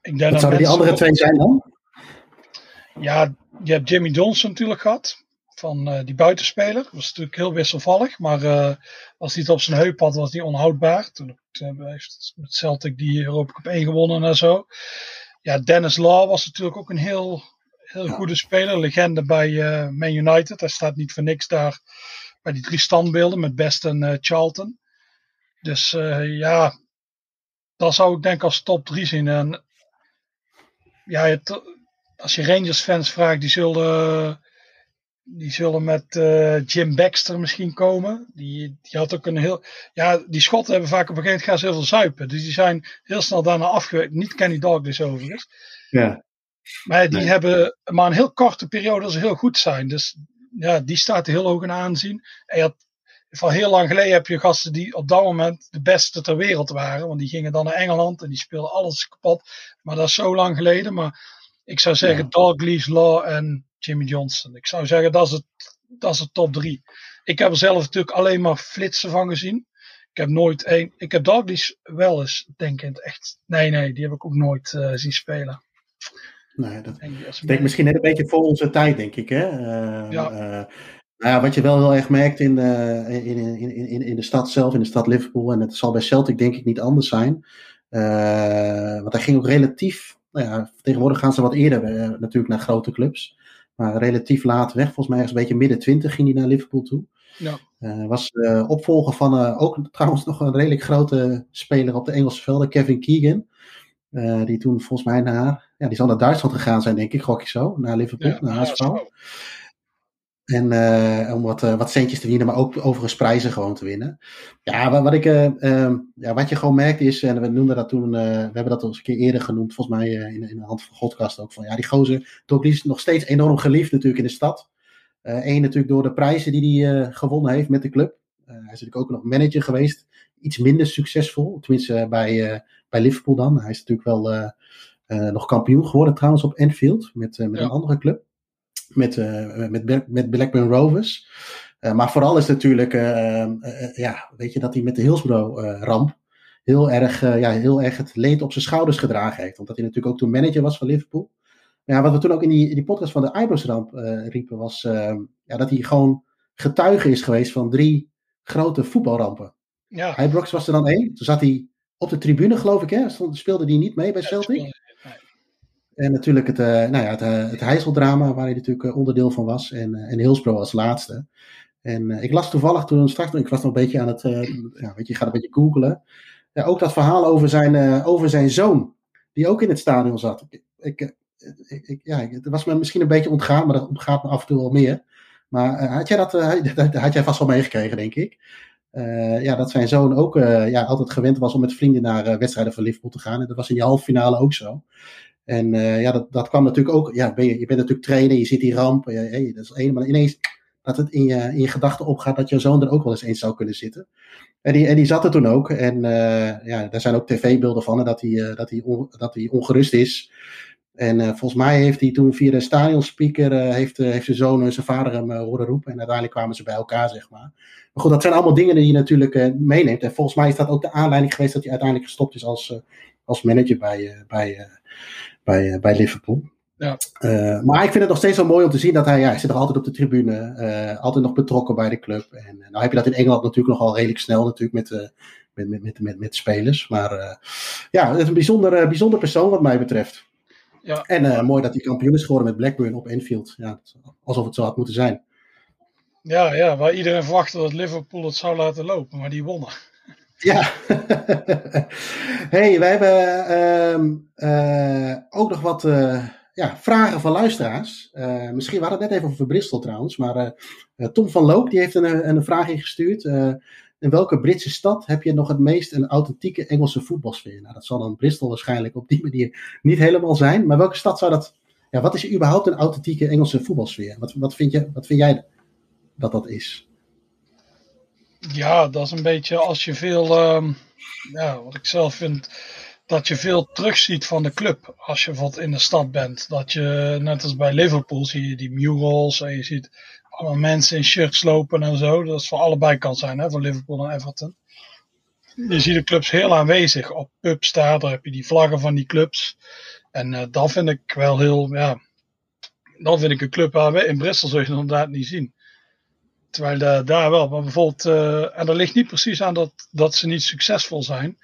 Ik denk dat zouden die andere twee zijn dan? Ja, je hebt Jimmy Johnson natuurlijk gehad. Van die buitenspeler. Dat was natuurlijk heel wisselvallig. Maar als hij het op zijn heup had, was hij onhoudbaar. Toen heeft met Celtic die Europa Cup 1 gewonnen en zo. Ja, Dennis Law was natuurlijk ook een heel goede speler. Legende bij Man United. Hij staat niet voor niks daar bij die 3 standbeelden met Best en Charlton. Dus dat zou ik denk ik als top 3 zien. En ja, als je Rangers fans vraagt, die zullen met Jim Baxter misschien komen. Die had ook een heel... Ja, die Schotten hebben vaak op een gegeven moment gaan heel veel zuipen. Dus die zijn heel snel daarna afgewerkt. Niet Kenny Dalglish overigens. Ja. Maar die hebben maar een heel korte periode als ze heel goed zijn. Dus ja, die staat heel hoog in aanzien. En van heel lang geleden heb je gasten die op dat moment de beste ter wereld waren. Want die gingen dan naar Engeland en die speelden alles kapot. Maar dat is zo lang geleden. Maar ik zou zeggen Dalglish, Law en Jimmy Johnson. Ik zou zeggen dat is het top 3. Ik heb er zelf natuurlijk alleen maar flitsen van gezien. Ik heb nooit één. Ik heb Dalglish wel eens denk ik in het echt. Nee, die heb ik ook nooit zien spelen. Nee, dat denk misschien net een beetje voor onze tijd, denk ik. Hè? Wat je wel heel erg merkt in de stad zelf, in de stad Liverpool, en het zal bij Celtic denk ik niet anders zijn. Want hij ging ook relatief, tegenwoordig gaan ze wat eerder natuurlijk naar grote clubs, maar relatief laat weg. Volgens mij ergens een beetje midden 20 ging hij naar Liverpool toe. Ja. Was opvolger van ook trouwens nog een redelijk grote speler op de Engelse velden, Kevin Keegan. Die toen volgens mij die zal naar Duitsland gegaan zijn, denk ik, gok ik zo, naar Liverpool, naar HSV. En om wat centjes te winnen, maar ook overigens prijzen gewoon te winnen. Ja, wat je gewoon merkt is, en we noemden dat toen, we hebben dat al eens een keer eerder genoemd, volgens mij in de hand van Godkast ook, van ja, die gozer, Dalglish is nog steeds enorm geliefd natuurlijk in de stad. Eén natuurlijk door de prijzen die hij gewonnen heeft met de club. Hij is natuurlijk ook nog manager geweest, iets minder succesvol, tenminste bij Liverpool dan. Hij is natuurlijk wel nog kampioen geworden trouwens op Anfield met een andere club. Met Blackburn Rovers. Maar vooral is natuurlijk, weet je, dat hij met de Hillsborough-ramp heel erg het leed op zijn schouders gedragen heeft. Omdat hij natuurlijk ook toen manager was van Liverpool. Ja, wat we toen ook in die podcast van de Ibrox-ramp riepen was dat hij gewoon getuige is geweest van 3 grote voetbalrampen. Ja. Ibrox was er dan 1. Toen zat hij op de tribune, geloof ik, hè? Speelde hij niet mee bij Celtic? En natuurlijk het Heiseldrama, waar hij natuurlijk onderdeel van was. En Hillsborough als laatste. En ik las toevallig toen straks, ik was nog een beetje aan het... je gaat een beetje googlen. Ja, ook dat verhaal over zijn zoon, die ook in het stadion zat. Het was me misschien een beetje ontgaan, maar dat ontgaat me af en toe wel meer. Maar had jij vast wel meegekregen, denk ik. Dat zijn zoon ook altijd gewend was om met vrienden naar wedstrijden van Liverpool te gaan. En dat was in die halve finale ook zo. En dat kwam natuurlijk ook... Ja, je bent natuurlijk trainer, je ziet die ramp. Dat is maar ineens dat het in je gedachten opgaat dat je zoon er ook wel eens zou kunnen zitten. En die zat er toen ook. En ja, daar zijn ook tv-beelden van. Dat hij ongerust is. En volgens mij heeft hij toen via de stadionspeaker... heeft zijn zoon en zijn vader hem horen roepen. En uiteindelijk kwamen ze bij elkaar, zeg maar. Maar goed, dat zijn allemaal dingen die je natuurlijk meeneemt. En volgens mij is dat ook de aanleiding geweest... dat hij uiteindelijk gestopt is als manager bij Liverpool. Ja. Maar ik vind het nog steeds zo mooi om te zien dat hij zit nog altijd op de tribune, altijd nog betrokken bij de club. En nou heb je dat in Engeland natuurlijk nogal redelijk snel natuurlijk met spelers. Maar ja, het is een bijzonder persoon wat mij betreft. Ja. En mooi dat hij kampioen is geworden met Blackburn op Anfield. Ja, alsof het zo had moeten zijn. Ja, waar iedereen verwachtte dat Liverpool het zou laten lopen, maar die wonnen. Ja, hey, wij hebben ook nog wat vragen van luisteraars. Misschien waren het net even over Bristol trouwens, maar Tom van Loop die heeft een vraag ingestuurd. In welke Britse stad heb je nog het meest een authentieke Engelse voetbalsfeer? Nou, dat zal dan Bristol waarschijnlijk op die manier niet helemaal zijn. Maar welke stad zou dat... Ja, wat is überhaupt een authentieke Engelse voetbalsfeer? Wat vind jij dat is? Ja, dat is een beetje als je veel, wat ik zelf vind, dat je veel terugziet van de club. Als je bijvoorbeeld in de stad bent, dat je, net als bij Liverpool, zie je die murals en je ziet allemaal mensen in shirts lopen en zo. Dat is voor allebei kan zijn, hè, voor Liverpool en Everton. Je ziet de clubs heel aanwezig. Op pubs daar heb je die vlaggen van die clubs. En dat vind ik wel heel, ja, dat vind ik een club waar we in Bristol zul je het inderdaad niet zien. Terwijl daar wel, maar bijvoorbeeld, en dat ligt niet precies aan dat ze niet succesvol zijn.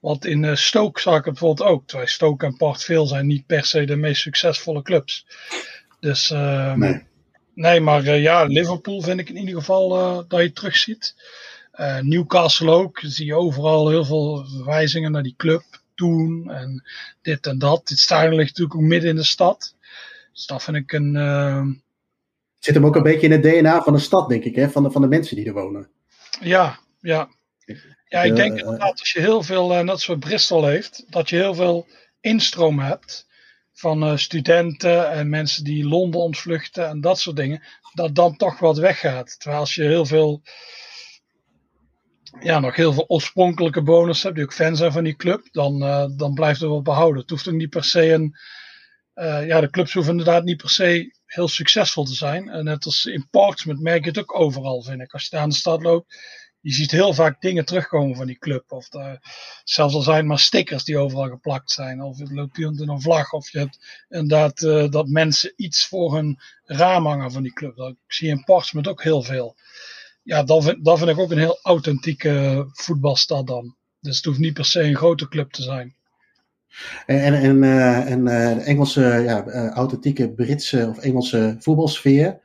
Want in Stoke zag ik het bijvoorbeeld ook. Terwijl Stoke en Port Vale zijn niet per se de meest succesvolle clubs. Dus, nee, maar Liverpool vind ik in ieder geval dat je terugziet. Newcastle ook, zie je overal heel veel verwijzingen naar die club. Toen en dit en dat. Dit stadion ligt natuurlijk ook midden in de stad. Dus dat vind ik een... zit hem ook een beetje in het DNA van de stad, denk ik, hè? Van de mensen die er wonen. Ja. Ja, ik denk inderdaad, als je heel veel, net zoals Bristol heeft, dat je heel veel instroom hebt van studenten en mensen die Londen ontvluchten en dat soort dingen, dat dan toch wat weggaat. Terwijl als je heel veel, nog heel veel oorspronkelijke bewoners hebt, die ook fan zijn van die club, dan blijft het wel behouden. Het hoeft ook niet per se de clubs hoeven inderdaad niet per se heel succesvol te zijn. En net als in Portsmouth merk je het ook overal, vind ik. Als je daar in de stad loopt, je ziet heel vaak dingen terugkomen van die club. Of zelfs al zijn het maar stickers die overal geplakt zijn. Of het loopt iemand in een vlag. Of je hebt inderdaad dat mensen iets voor hun raam hangen van die club. Dat zie je in Portsmouth ook heel veel. Ja, dat vind ik ook een heel authentieke voetbalstad dan. Dus het hoeft niet per se een grote club te zijn. En de Engelse, authentieke Britse of Engelse voetbalsfeer,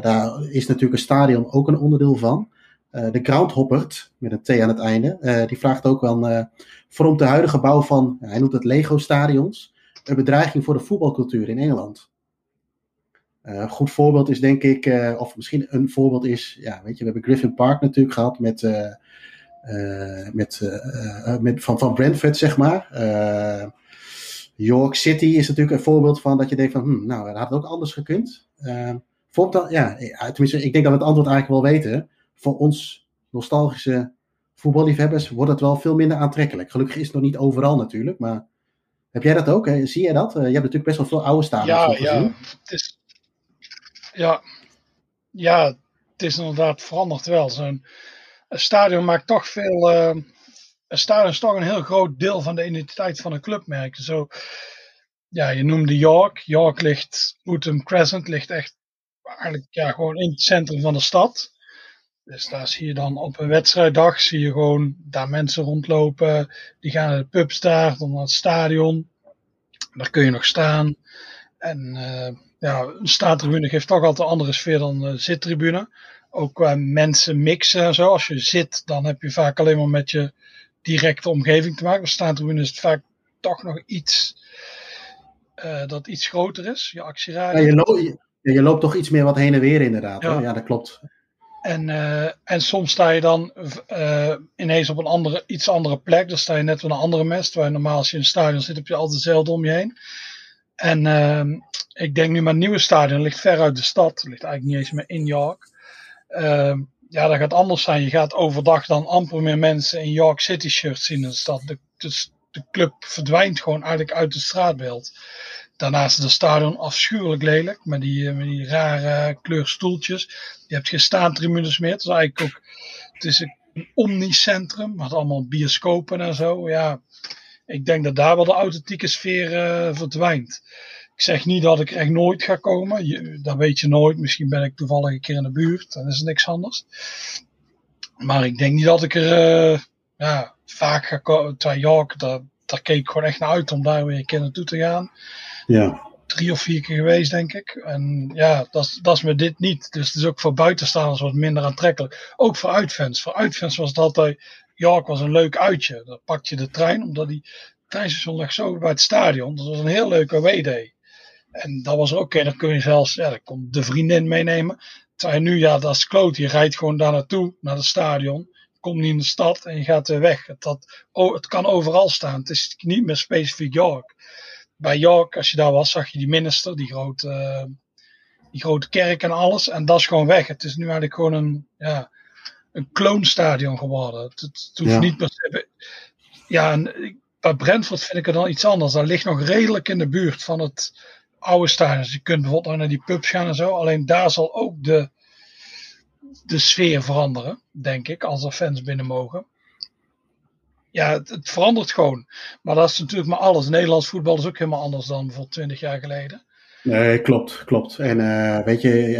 daar is natuurlijk een stadion ook een onderdeel van. De Groundhoppert, met een T aan het einde, die vraagt ook wel, vormt de huidige bouw van, hij noemt het Lego-stadions, een bedreiging voor de voetbalcultuur in Engeland? Goed voorbeeld is denk ik, of misschien een voorbeeld is, we hebben Griffin Park natuurlijk gehad met van Brentford, zeg maar. York City is natuurlijk een voorbeeld van dat je denkt van, dat had het ook anders gekund. Tenminste, ik denk dat we het antwoord eigenlijk wel weten. Voor ons nostalgische voetballiefhebbers wordt het wel veel minder aantrekkelijk. Gelukkig is het nog niet overal natuurlijk, maar heb jij dat ook? Hè? Zie jij dat? Je hebt natuurlijk best wel veel oude stadions gezien. Het is inderdaad veranderd wel. Een stadion maakt toch veel. Een stadion is toch een heel groot deel van de identiteit van een clubmerk. Zo, je noemde York. York ligt, Bootham Crescent ligt echt eigenlijk gewoon in het centrum van de stad. Dus daar zie je dan op een wedstrijddag zie je gewoon daar mensen rondlopen. Die gaan naar de pubs daar, dan naar het stadion. Daar kun je nog staan. En een staantribune geeft toch altijd een andere sfeer dan een zittribune. Ook qua mensen mixen en zo. Als je zit, dan heb je vaak alleen maar met je directe omgeving te maken. Op staantribune is het vaak toch nog iets dat iets groter is. Je actieradio. Ja, je loopt toch iets meer wat heen en weer inderdaad. Ja, dat klopt. En soms sta je dan ineens op een iets andere plek. Dan sta je net met een andere mens. Terwijl normaal als je in een stadion zit, heb je altijd hetzelfde om je heen. En ik denk nu mijn nieuwe stadion ligt ver uit de stad. Ligt eigenlijk niet eens meer in York. Ja, dat gaat anders zijn. Je gaat overdag dan amper meer mensen in York City shirts zien in de stad. Dus de club verdwijnt gewoon eigenlijk uit het straatbeeld. Daarnaast is het stadion afschuwelijk lelijk. Met die rare kleurstoeltjes. Je hebt geen staantribunes meer. Het is eigenlijk ook... Het is een omnicentrum. Met allemaal bioscopen en zo. Ja, ik denk dat daar wel de authentieke sfeer verdwijnt. Ik zeg niet dat ik er echt nooit ga komen. Dat weet je nooit. Misschien ben ik toevallig een keer in de buurt. Dan is het niks anders. Maar ik denk niet dat ik er vaak ga komen. York, daar keek ik gewoon echt naar uit om daar weer een keer naartoe te gaan. Ja. 3 of 4 keer geweest, denk ik. En ja, dat is met dit niet. Dus het is ook voor buitenstaanders wat minder aantrekkelijk. Ook voor uitfans. Voor uitfans was het altijd... York was een leuk uitje. Dan pak je de trein, omdat die treinstation lag zo bij het stadion. Dat was een heel leuke away day. En dat was oké, dan kun je zelfs... Ja, dan kon de vriendin meenemen. Terwijl nu, ja, dat is kloot. Je rijdt gewoon daar naartoe, naar het stadion. Kom niet in de stad en je gaat weer weg. Het kan overal staan. Het is niet meer specifiek York. Bij York, als je daar was, zag je die minister, die grote kerk en alles. En dat is gewoon weg. Het is nu eigenlijk gewoon een kloonstadion geworden. Het hoeft niet per se... Ja, en bij Brentford vind ik het dan iets anders. Dat ligt nog redelijk in de buurt van het oude stadion. Dus je kunt bijvoorbeeld naar die pubs gaan en zo. Alleen daar zal ook de sfeer veranderen, denk ik, als er fans binnen mogen. Ja, het verandert gewoon. Maar dat is natuurlijk maar alles. Nederlands voetbal is ook helemaal anders dan bijvoorbeeld 20 jaar geleden. Nee, klopt. En weet je,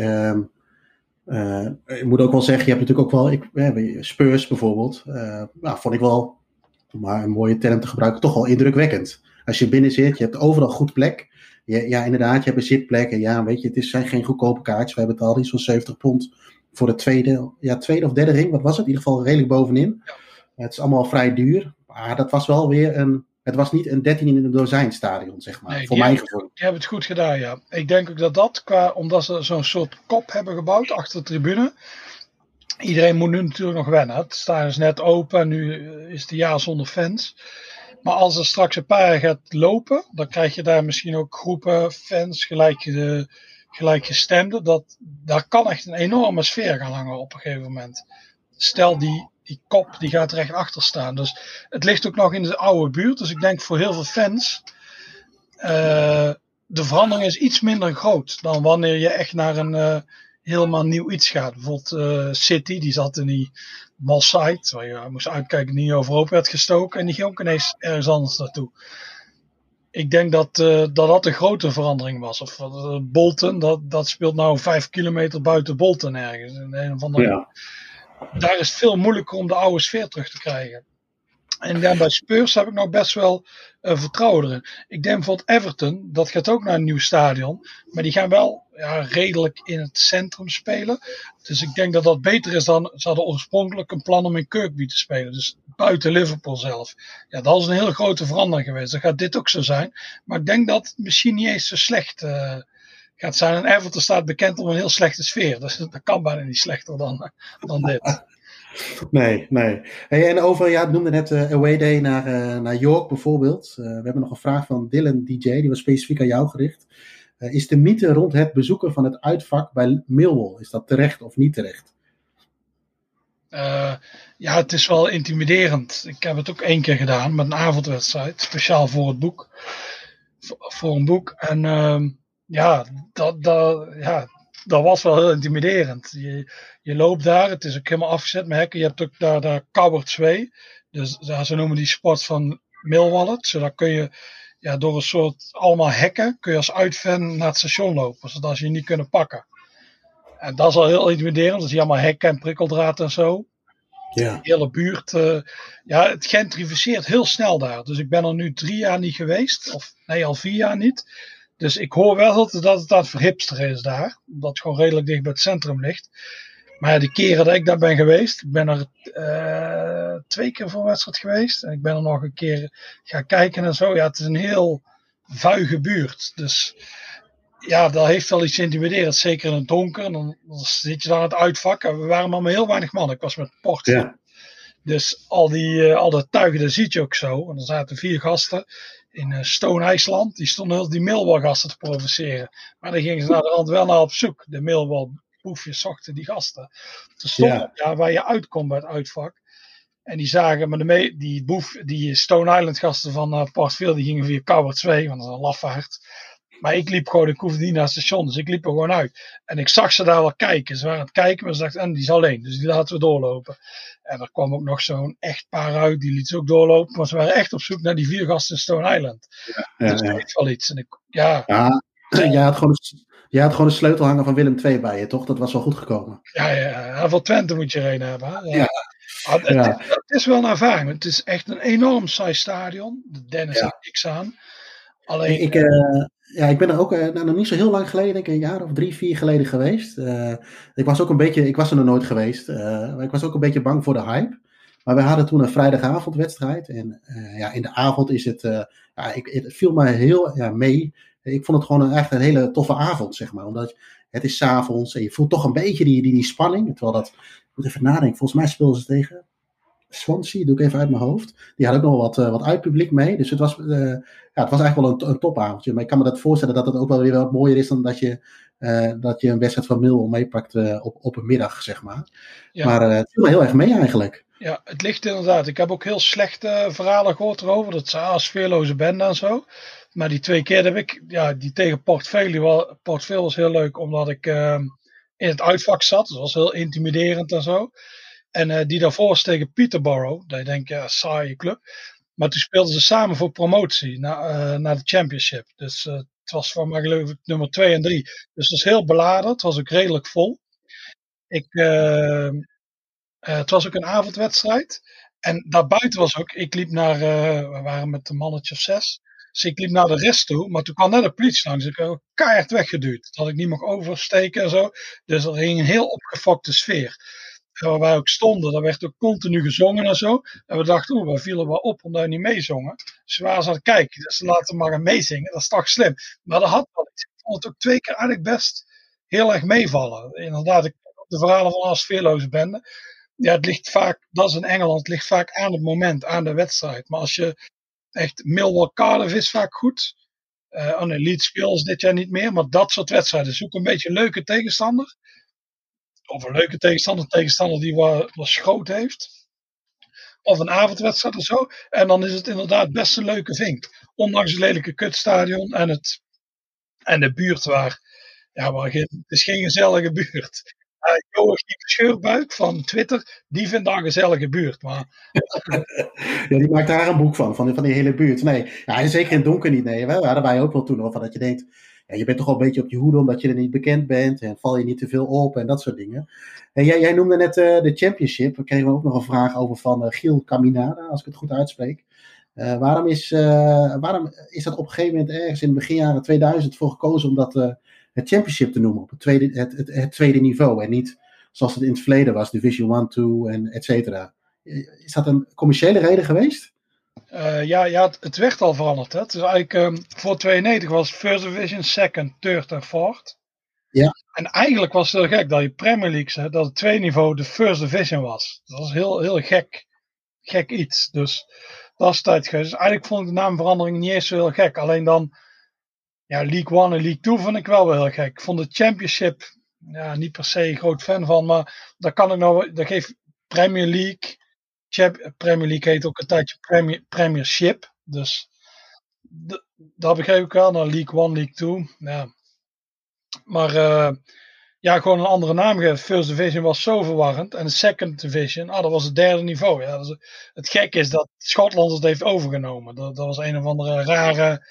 ik moet ook wel zeggen, je hebt natuurlijk ook wel... Spurs bijvoorbeeld, vond ik wel, om maar een mooie term te gebruiken, toch wel indrukwekkend. Als je binnen zit, je hebt overal goed plek. Ja, inderdaad, je hebt een zitplek. En ja, weet je, zijn geen goedkope kaartjes. Wij betalen iets van £70 voor de tweede of derde ring. Wat was het? In ieder geval redelijk bovenin. Ja. Het is allemaal vrij duur. Maar dat was wel weer het was niet een 13 in een dozijn stadion, zeg maar. Nee, voor mijn gevoel. Die hebben het goed gedaan, ja. Ik denk ook omdat ze zo'n soort kop hebben gebouwd achter de tribune. Iedereen moet nu natuurlijk nog wennen. Het stadion is net open. Nu is het een jaar zonder fans. Maar als er straks een paar jaar gaat lopen, dan krijg je daar misschien ook groepen fans, gelijkgestemden. Daar kan echt een enorme sfeer gaan hangen op een gegeven moment. Stel die kop, die gaat recht achter staan. Dus het ligt ook nog in de oude buurt. Dus ik denk voor heel veel fans... de verandering is iets minder groot dan wanneer je echt naar een helemaal nieuw iets gaat. Bijvoorbeeld City, die zat in die Malsite, waar je moest uitkijken die overhoop werd gestoken. En die ging ook ineens ergens anders naartoe. Ik denk dat een grote verandering was. Of Bolton, dat speelt nou 5 kilometer buiten Bolton ergens. In een of andere... Ja. Daar is het veel moeilijker om de oude sfeer terug te krijgen. En ja, bij Spurs heb ik nou best wel vertrouwen erin. Ik denk bijvoorbeeld Everton, dat gaat ook naar een nieuw stadion. Maar die gaan wel redelijk in het centrum spelen. Dus ik denk dat beter is dan... Ze hadden oorspronkelijk een plan om in Kirkby te spelen. Dus buiten Liverpool zelf. Ja, dat is een heel grote verandering geweest. Dan gaat dit ook zo zijn. Maar ik denk dat het misschien niet eens zo slecht gaat zijn. En Everton staat bekend om een heel slechte sfeer. Dus dat kan bijna niet slechter dan dit. Nee. Hey, en noemde net Away Day naar York bijvoorbeeld. We hebben nog een vraag van Dylan DJ. Die was specifiek aan jou gericht. Is de mythe rond het bezoeken van het uitvak bij Millwall, is dat terecht of niet terecht? Het is wel intimiderend. Ik heb het ook 1 keer gedaan met een avondwedstrijd. Speciaal voor het boek. Voor een boek. En... dat was wel heel intimiderend. Je loopt daar, het is ook helemaal afgezet met hekken. Je hebt ook daar Cowards Way. Dus ze noemen die sport van Millwall. Zodat kun je door een soort allemaal hekken, kun je als uitfan naar het station lopen. Zodat ze je niet kunnen pakken. En dat is al heel intimiderend. Dat zie je allemaal hekken en prikkeldraad en zo. Ja. De hele buurt. Het gentrificeert heel snel daar. Dus ik ben er nu 3 jaar niet geweest. Of nee, al 4 jaar niet. Dus ik hoor wel dat het verhipster is daar. Omdat het gewoon redelijk dicht bij het centrum ligt. Maar de keren dat ik daar ben geweest. Ik ben er 2 keer voor wedstrijd geweest. En ik ben er nog een keer gaan kijken en zo. Ja, het is een heel vuige buurt. Dus ja, dat heeft wel iets intimiderends. Zeker in het donker. En dan zit je daar aan het uitvak. En we waren maar heel weinig mannen. Ik was met Port. Ja. Dus al dat tuigen, dat ziet je ook zo. En dan zaten 4 gasten in Stone IJsland. Die stonden heel die Millwall gasten te provoceren. Maar dan gingen ze naar de rand wel naar op zoek. De Millwall proefjes zochten die gasten. Ze stonden op waar je uitkomt bij het uitvak. En die zagen, maar die Stone Island gasten van Port Vale, die gingen via Coward 2, want dat is een lafaard. Maar ik liep gewoon, ik hoefde niet naar het station, dus ik liep er gewoon uit. En ik zag ze daar wel kijken. Ze waren aan het kijken, maar ze dachten, en die is alleen, dus die laten we doorlopen. En er kwam ook nog zo'n echtpaar uit, die liet ze ook doorlopen. Maar ze waren echt op zoek naar die vier gasten in Stone Island. Dus dat is wel iets. En je had gewoon een sleutelhanger van Willem II bij je, toch? Dat was wel goed gekomen. Ja. Voor Twente moet je er een hebben. Hè? Het is wel een ervaring. Het is echt een enorm saai stadion. Dennis heeft niks aan. Alleen... Ik ben er ook nog niet zo heel lang geleden, denk ik een jaar of 3-4 geleden geweest. Ik was er nog nooit geweest. Maar ik was ook een beetje bang voor de hype. Maar we hadden toen een vrijdagavondwedstrijd. En in de avond is het... het viel mij heel mee. Ik vond het gewoon echt een hele toffe avond, zeg maar. Omdat het is 's avonds en je voelt toch een beetje die spanning. Terwijl dat... Ik moet even nadenken. Volgens mij speelden ze tegen Swansea, doe ik even uit mijn hoofd. Die had ook nog wat uitpubliek mee. Dus het was eigenlijk wel een topavondje. Maar ik kan me dat voorstellen dat het ook wel weer wat mooier is dan dat je een wedstrijd van Millwall meepakt op een middag, zeg maar. Ja. Maar het viel me heel erg mee eigenlijk. Ja, het ligt inderdaad. Ik heb ook heel slechte verhalen gehoord erover. Dat ze sfeerloze bende en zo. Maar die twee keer heb ik, die tegen Port Vale. Port Vale was heel leuk omdat ik in het uitvak zat. Dus dat was heel intimiderend en zo. En die daarvoor was tegen Peterborough. Daar denk je, saaie club. Maar toen speelden ze samen voor promotie naar de championship. Dus het was voor mij geloof ik nummer 2 en 3. Dus het was heel beladen. Het was ook redelijk vol. Het was ook een avondwedstrijd. En daarbuiten was ook... Ik liep naar... we waren met een mannetje of 6. Dus ik liep naar de rest toe. Maar toen kwam net de politie langs. Ik heb keihard weggeduwd. Dat ik niet mocht oversteken en zo. Dus er ging een heel opgefokte sfeer. Waar wij ook stonden, daar werd ook continu gezongen en zo. En we dachten, we vielen wel op omdat we niet meezongen. Dus we waren aan het kijken, dus laten we maar gaan meezingen. Dat is toch slim. Maar dat had wel iets. Ik vond het ook 2 keer eigenlijk best heel erg meevallen. Inderdaad, ik heb de verhalen van als sfeerloze bende. Ja, het ligt vaak, dat is in Engeland, het ligt vaak aan het moment, aan de wedstrijd. Maar als je echt, Millwall Cardiff is vaak goed. Leeds speelt dit jaar niet meer, maar dat soort wedstrijden. Zoek een beetje een leuke tegenstander. Of een leuke tegenstander die wat schoot heeft. Of een avondwedstrijd of zo. En dan is het inderdaad best een leuke vink. Ondanks het lelijke kutstadion en de buurt het is geen gezellige buurt. Joachim Scheurbuik van Twitter, die vindt daar een gezellige buurt. Maar... ja, die maakt daar een boek van die hele buurt. Nee, ja, zeker in het donker niet. Nee, daar hadden wij ook wel toen over dat je denkt... Ja, je bent toch al een beetje op je hoede omdat je er niet bekend bent. En val je niet te veel op en dat soort dingen. En jij noemde net de championship. Daar kregen we ook nog een vraag over van Giel Caminada, als ik het goed uitspreek. Waarom is dat op een gegeven moment ergens in begin jaren 2000 voor gekozen om dat het championship te noemen? Op het tweede niveau en niet zoals het in het verleden was. Division 1, 2 en et cetera. Is dat een commerciële reden geweest? Het werd al veranderd. Hè? Het is eigenlijk, voor 92 was First Division, Second, Third en Fourth. Ja. En eigenlijk was het heel gek dat je Premier League, dat het tweede niveau de First Division was. Dat was heel, heel gek iets. Dus dat is tijd geweest. Dus eigenlijk vond ik de naamverandering niet eens zo heel gek. Alleen dan, League 1 en League 2 vond ik wel heel gek. Ik vond de Championship, niet per se groot fan van, maar dat geeft Premier League... Premier League heet ook een tijdje Premiership. Dus dat begreep ik wel. League 1, League 2. Ja. Maar gewoon een andere naam geven. First Division was zo verwarrend. En de Second Division, dat was het derde niveau. Ja. Dus het gekke is dat Schotland het heeft overgenomen. Dat was een of andere rare...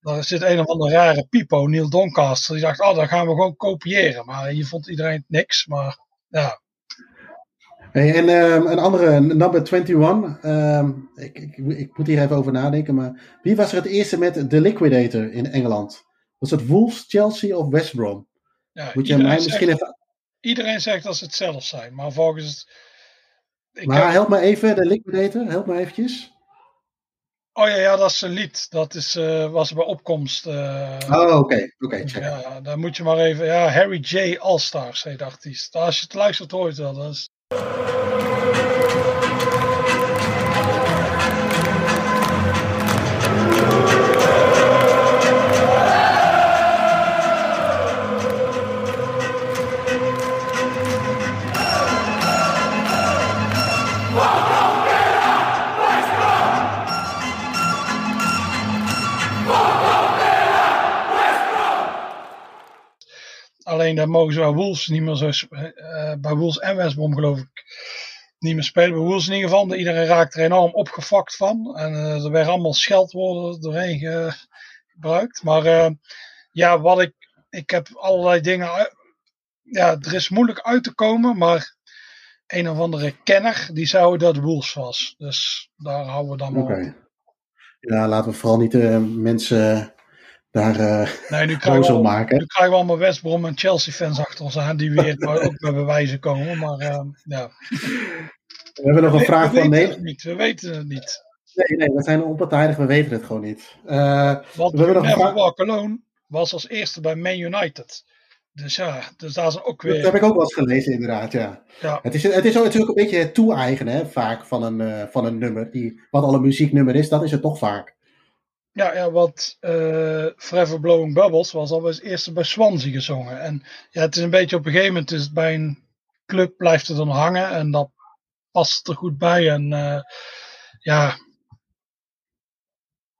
Daar zit een of andere rare pipo, Neil Doncaster. Die dacht, dat gaan we gewoon kopiëren. Maar hier vond iedereen niks. Maar ja... Hey, en een andere, number 21, ik moet hier even over nadenken, maar wie was er het eerste met de Liquidator in Engeland? Was het Wolves, Chelsea of West Brom? Ja, iedereen zegt dat ze het zelf zijn, maar volgens het... help me even, de Liquidator, help me eventjes. Oh ja, dat is een lied, dat is, was bij opkomst. Oké, check. Ja, dan moet je maar even, Harry J. Allstars heet de artiest. Als je het luistert hoort wel, dat is... Alleen dat mogen ze bij Wolves niet meer zo bij Wolves en West Brom geloof ik niet meer spelen. Bij Wolves in ieder geval. Iedereen raakt er enorm opgefakt van. En er werden allemaal scheldwoorden doorheen gebruikt. Maar ja, wat ik heb allerlei dingen. Ja, er is moeilijk uit te komen. Maar een of andere kenner die zou dat Wolves was. Dus daar houden we dan maar op. Ja, laten we vooral niet mensen daar boos op maken. Nu krijgen we allemaal West Brom en Chelsea fans achter ons aan die weer ook bij bewijzen komen. Maar ja. We hebben nog een vraag van Nederland. We weten het niet. Nee, we zijn onpartijdig, we weten het gewoon niet. Want we hebben Never Walk Alone was als eerste bij Man United. Dus ja, dus daar zijn ook weer... Dat heb ik ook wel eens gelezen inderdaad, ja. Het is natuurlijk een beetje het toe-eigenen vaak van een nummer. Wat al een muzieknummer is, dat is het toch vaak. Ja, want Forever Blowing Bubbles was alweer het eerste bij Swansea gezongen. En ja, het is een beetje op een gegeven moment, is bij een club blijft het dan hangen. En dat past er goed bij. En ja,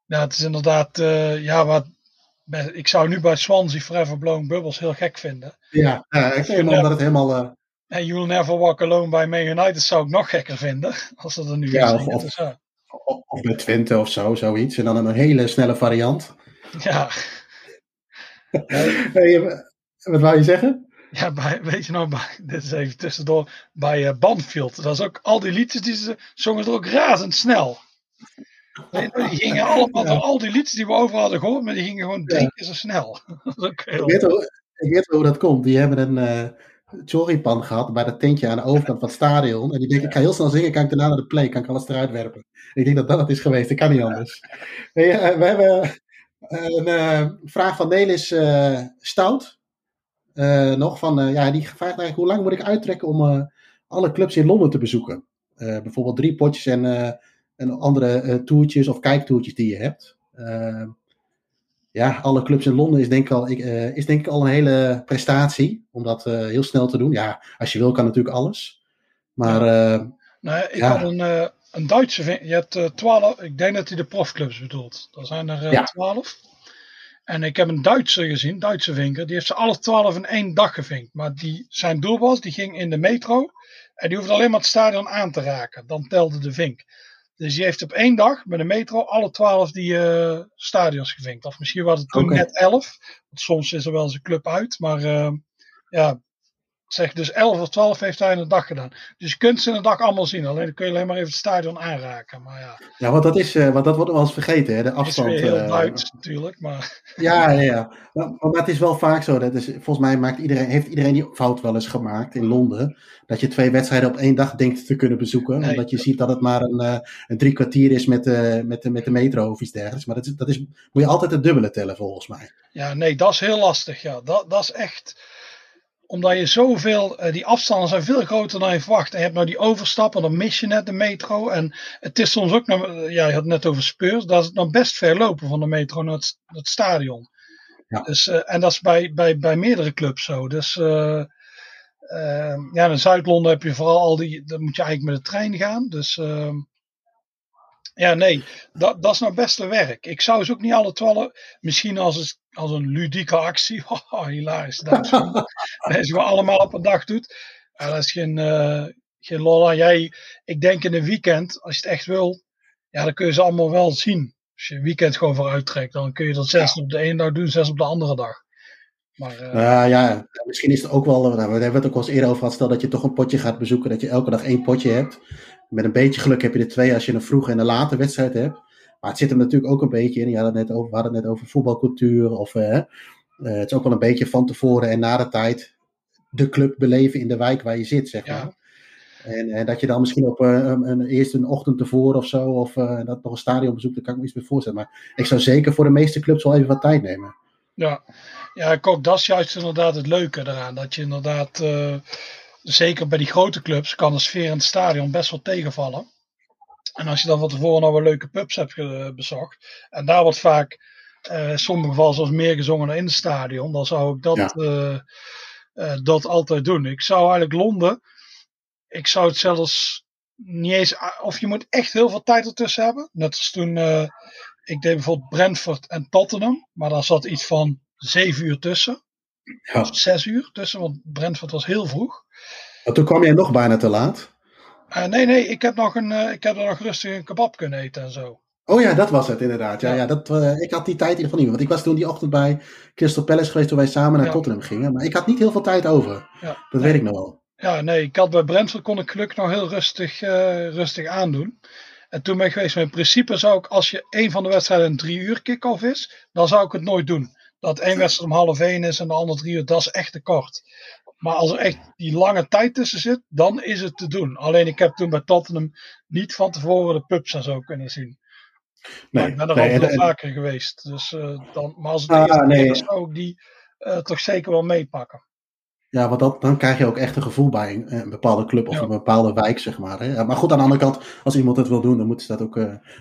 het is inderdaad, wat... Ik zou nu bij Swansea Forever Blowing Bubbles heel gek vinden. Ja, ik vind wel dat het helemaal... En You'll Never Walk Alone bij Man United zou ik nog gekker vinden. Als dat er nu is. Of bij Twente of zoiets. En dan een hele snelle variant. Ja. Hey, wat wou je zeggen? Ja, dit is even tussendoor. Bij Banfield. Dat is ook al die liedjes die ze zongen er ook razendsnel. Die gingen allemaal door al die liedjes die we overal hadden gehoord, maar die gingen gewoon drie keer zo snel. Ik weet wel hoe dat komt. Die hebben een choripan gehad bij dat tentje aan de overkant van het stadion. En die denken, ik ga heel snel zingen, kan ik daarna naar de play, kan ik alles eruit werpen. Ik denk dat dat is geweest, dat kan niet anders. Hey, we hebben een vraag van Nelis Stout. Die vraagt eigenlijk, hoe lang moet ik uittrekken om alle clubs in Londen te bezoeken? Bijvoorbeeld 3 potjes en andere toertjes of kijktoertjes die je hebt. Alle clubs in Londen is denk ik al een hele prestatie. Om dat heel snel te doen. Ja, als je wil kan natuurlijk alles. Maar... had een Duitse... Je hebt 12... Ik denk dat hij de profclubs bedoelt. Er zijn er 12. En ik heb een Duitser gezien. Duitse vinker. Die heeft ze alle 12 in één dag gevinkt. Maar zijn doel was... Die ging in de metro. En die hoefde alleen maar het stadion aan te raken. Dan telde de vink. Dus je heeft op één dag met de metro alle 12 die stadions gevinkt. Of misschien was het toen net 11. Want soms is er wel eens een club uit. Maar zeg dus 11 of 12 heeft hij in een dag gedaan. Dus je kunt ze in een dag allemaal zien. Alleen dan kun je alleen maar even het stadion aanraken. Maar ja. Ja, want dat wordt wel eens vergeten. Hè? De afstand. Het is weer heel Duits natuurlijk. Maar... Ja. Maar het is wel vaak zo. Dat is, volgens mij heeft iedereen die fout wel eens gemaakt in Londen. Dat je 2 wedstrijden op één dag denkt te kunnen bezoeken. Nee, omdat je ziet dat het maar een 3 kwartier is met de metro of iets dergelijks. Maar moet je altijd het dubbele tellen volgens mij. Ja, nee, dat is heel lastig. Ja. Dat is echt... Omdat je zoveel, die afstanden zijn veel groter dan je verwacht. En je hebt nou die overstappen, dan mis je net de metro. En het is soms ook, je had het net over Spurs, daar is het nog best ver lopen van de metro naar het stadion. Ja. Dus, en dat is bij meerdere clubs zo. Dus in Zuid-Londen heb je vooral dan moet je eigenlijk met de trein gaan. Dus dat is nou best de werk. Ik zou ze ook niet alle 12, misschien als een ludieke actie. Oh, hilarisch. Dat je allemaal op een dag doet. Dat is geen lol aan. Ik denk in een weekend, als je het echt wil, ja, dan kun je ze allemaal wel zien. Als je een weekend gewoon vooruit trekt, dan kun je dat 6 op de ene dag doen, 6 op de andere dag. Maar, misschien is het ook wel, we hebben het ook al eens eerder over gehad, stel dat je toch een potje gaat bezoeken, dat je elke dag 1 potje hebt. Met een beetje geluk heb je er 2 als je een vroege en een late wedstrijd hebt. Maar het zit hem natuurlijk ook een beetje in. We hadden het net over voetbalcultuur. Of, het is ook wel een beetje van tevoren en na de tijd de club beleven in de wijk waar je zit, zeg maar. En dat je dan misschien op eerst een ochtend tevoren of zo. Of dat nog een stadion bezoekt, daar kan ik me iets meer voorstellen. Maar ik zou zeker voor de meeste clubs wel even wat tijd nemen. Ja, ik ook. Dat is juist inderdaad het leuke eraan. Dat je inderdaad, zeker bij die grote clubs, kan de sfeer in het stadion best wel tegenvallen. En als je dan van tevoren nou wel leuke pubs hebt bezocht. En daar wordt vaak in sommige gevallen zelfs meer gezongen dan in het stadion. Dan zou ik dat altijd doen. Ik zou eigenlijk Londen. Ik zou het zelfs niet eens. Of je moet echt heel veel tijd ertussen hebben. Net als toen. Ik deed bijvoorbeeld Brentford en Tottenham. Maar daar zat iets van 7 uur tussen. Ja. 6 uur tussen, want Brentford was heel vroeg. Maar toen kwam jij nog bijna te laat? Nee, ik heb er nog rustig een kebab kunnen eten en zo. Oh ja, dat was het inderdaad. Ja. Ik had die tijd in ieder geval niet meer. Want ik was toen die ochtend bij Crystal Palace geweest toen wij samen naar Tottenham gingen. Maar ik had niet heel veel tijd over. Ja. Dat weet ik nog wel. Ja, nee, ik had bij Brentford kon ik gelukkig nog heel rustig aandoen. En toen ben ik geweest, maar in principe zou ik, als je één van de wedstrijden een 3 uur kick-off is, dan zou ik het nooit doen. Dat één wedstrijd om 12:30 is en de andere 3 uur, dat is echt te kort. Maar als er echt die lange tijd tussen zit, dan is het te doen. Alleen ik heb toen bij Tottenham niet van tevoren de pubs en zo kunnen zien. Nee, maar ik ben er al veel vaker geweest. Dus, maar als het eerste keer is, zou ik die toch zeker wel meepakken. Ja, want dan krijg je ook echt een gevoel bij een bepaalde club of een bepaalde wijk, zeg maar. Hè? Maar goed, aan de andere kant, als iemand het wil doen, dan moeten ze dat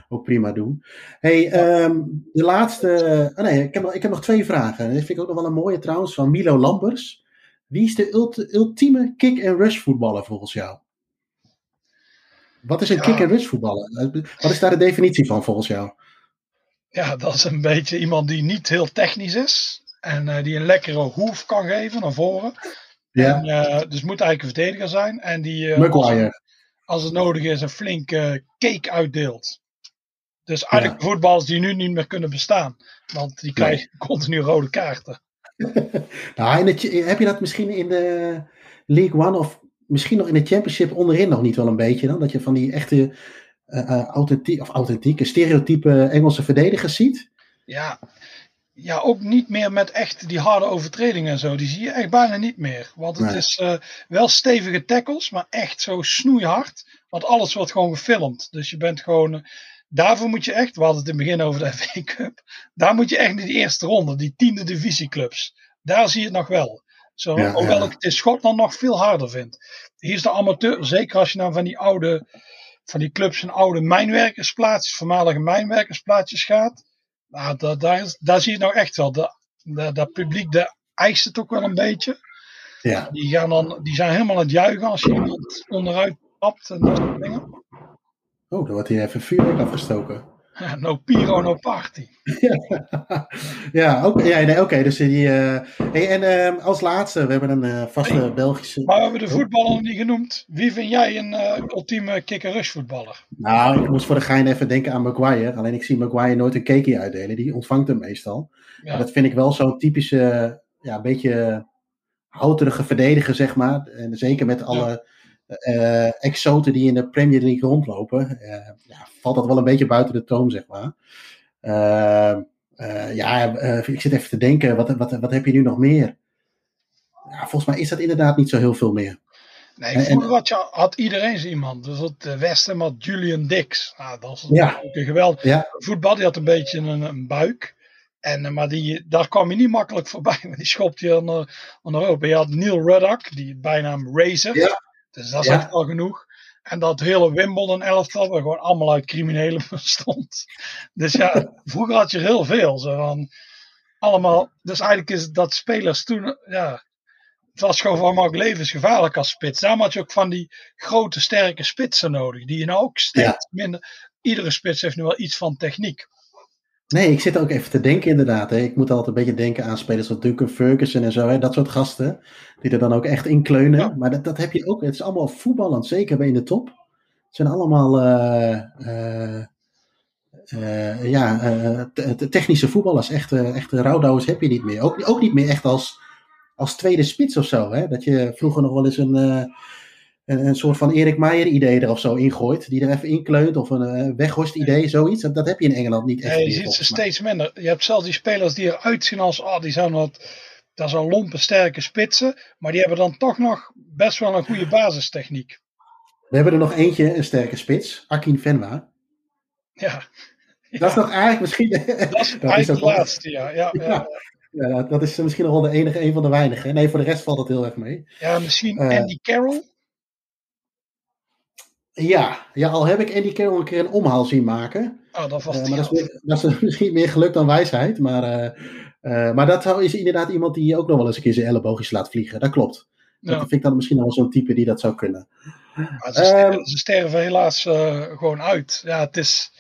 ook prima doen. De laatste... ik heb nog 2 vragen. En dat vind ik ook nog wel een mooie trouwens, van Milo Lambers. Wie is de ultieme kick-and-rush voetballer volgens jou? Wat is een kick-and-rush voetballer? Wat is daar de definitie van volgens jou? Ja, dat is een beetje iemand die niet heel technisch is. En die een lekkere hoef kan geven naar voren. Ja. En, dus moet eigenlijk een verdediger zijn. En die als het nodig is een flinke cake uitdeelt. Dus eigenlijk voetballers die nu niet meer kunnen bestaan. Want die krijgen continu rode kaarten. Nou, heb je dat misschien in de League One of misschien nog in de Championship onderin nog niet wel een beetje dan? Dat je van die echte authentieke, stereotype Engelse verdedigers ziet? Ja. Ja, ook niet meer met echt die harde overtredingen en zo. Die zie je echt bijna niet meer. Want het is wel stevige tackles, maar echt zo snoeihard. Want alles wordt gewoon gefilmd. Dus je bent gewoon... daarvoor moet je echt... We hadden het in het begin over de FA Cup. Daar moet je echt naar die eerste ronde. Die 10e divisieclubs. Daar zie je het nog wel. Hoewel ik het in Schotland nog veel harder vind. Hier is de amateur... Zeker als je nou van die oude... Van die clubs en oude mijnwerkersplaatsjes... Voormalige mijnwerkersplaatsjes gaat... Nou, daar zie je nou echt wel. Dat publiek eist het ook wel een beetje. Ja. Die zijn helemaal aan het juichen als je iemand onderuit tapt en dat soort dingen. Oh, dan wordt hier even vuurwerk afgestoken. No pyro, no party. Oké. Dus die. Als laatste, we hebben een vaste Belgische. Maar we hebben de voetballer nog niet genoemd. Wie vind jij een ultieme kick-and-rush voetballer? Nou, ik moest voor de gein even denken aan Maguire. Alleen ik zie Maguire nooit een cakeie uitdelen. Die ontvangt hem meestal. Ja. Dat vind ik wel zo'n typische, een beetje houterige verdediger, zeg maar. En zeker met alle. Exoten die in de Premier League rondlopen, valt dat wel een beetje buiten de toon, zeg maar. Ik zit even te denken, wat heb je nu nog meer? Ja, volgens mij is dat inderdaad niet zo heel veel meer. Nee, vroeger had iedereen zo iemand. Dus de West Ham had Julian Dix. Nou, dat was een geweldig. Ja. Voetbal, die had een beetje een buik. Maar daar kwam je niet makkelijk voorbij. Maar die schopte je aan de roep. Je had Neil Ruddock, die bijnaam Razor. Ja. Dus dat is echt al genoeg. En dat hele Wimbledon elftal, waar gewoon allemaal uit criminelen bestond. Dus vroeger had je heel veel. Zo van, allemaal, dus eigenlijk is dat spelers toen, het was gewoon van, ook levensgevaarlijk als spits. Daarom had je ook van die grote, sterke spitsen nodig. Die je nou ook steeds minder, iedere spits heeft nu wel iets van techniek. Nee, ik zit ook even te denken inderdaad. Hè. Ik moet altijd een beetje denken aan spelers als Duncan Ferguson en zo. Hè. Dat soort gasten. Die er dan ook echt in kleunen. Ja. Maar dat heb je ook. Het is allemaal voetballend. Zeker bij in de top. Het zijn allemaal technische voetballers. Echte rouwdouwers heb je niet meer. Ook niet meer echt als tweede spits of zo. Hè. Dat je vroeger nog wel eens een soort van Erik Meijer idee er of zo ingooit. Die er even inkleunt. Of een Weghorst idee. Zoiets. Dat heb je in Engeland niet echt. Nee, je ziet ze steeds minder. Je hebt zelfs die spelers die eruit zien als. Die zijn dat zijn lompe sterke spitsen. Maar die hebben dan toch nog best wel een goede basistechniek. We hebben er nog eentje. Een sterke spits. Akin Fenwa. Ja. Dat is nog eigenlijk misschien. Dat is eigenlijk de laatste. Ja, dat is misschien nog wel de enige. Een van de weinigen. Nee, voor de rest valt dat heel erg mee. Ja, misschien Andy Carroll. Ja, al heb ik Andy Carroll een keer een omhaal zien maken. Oh, dat was maar dat is misschien meer geluk dan wijsheid. Maar dat is inderdaad iemand die ook nog wel eens een keer zijn elleboogjes laat vliegen. Dat klopt. Ja. Dat vind ik dan misschien wel zo'n type die dat zou kunnen. Ze sterven helaas gewoon uit. Ja, het is...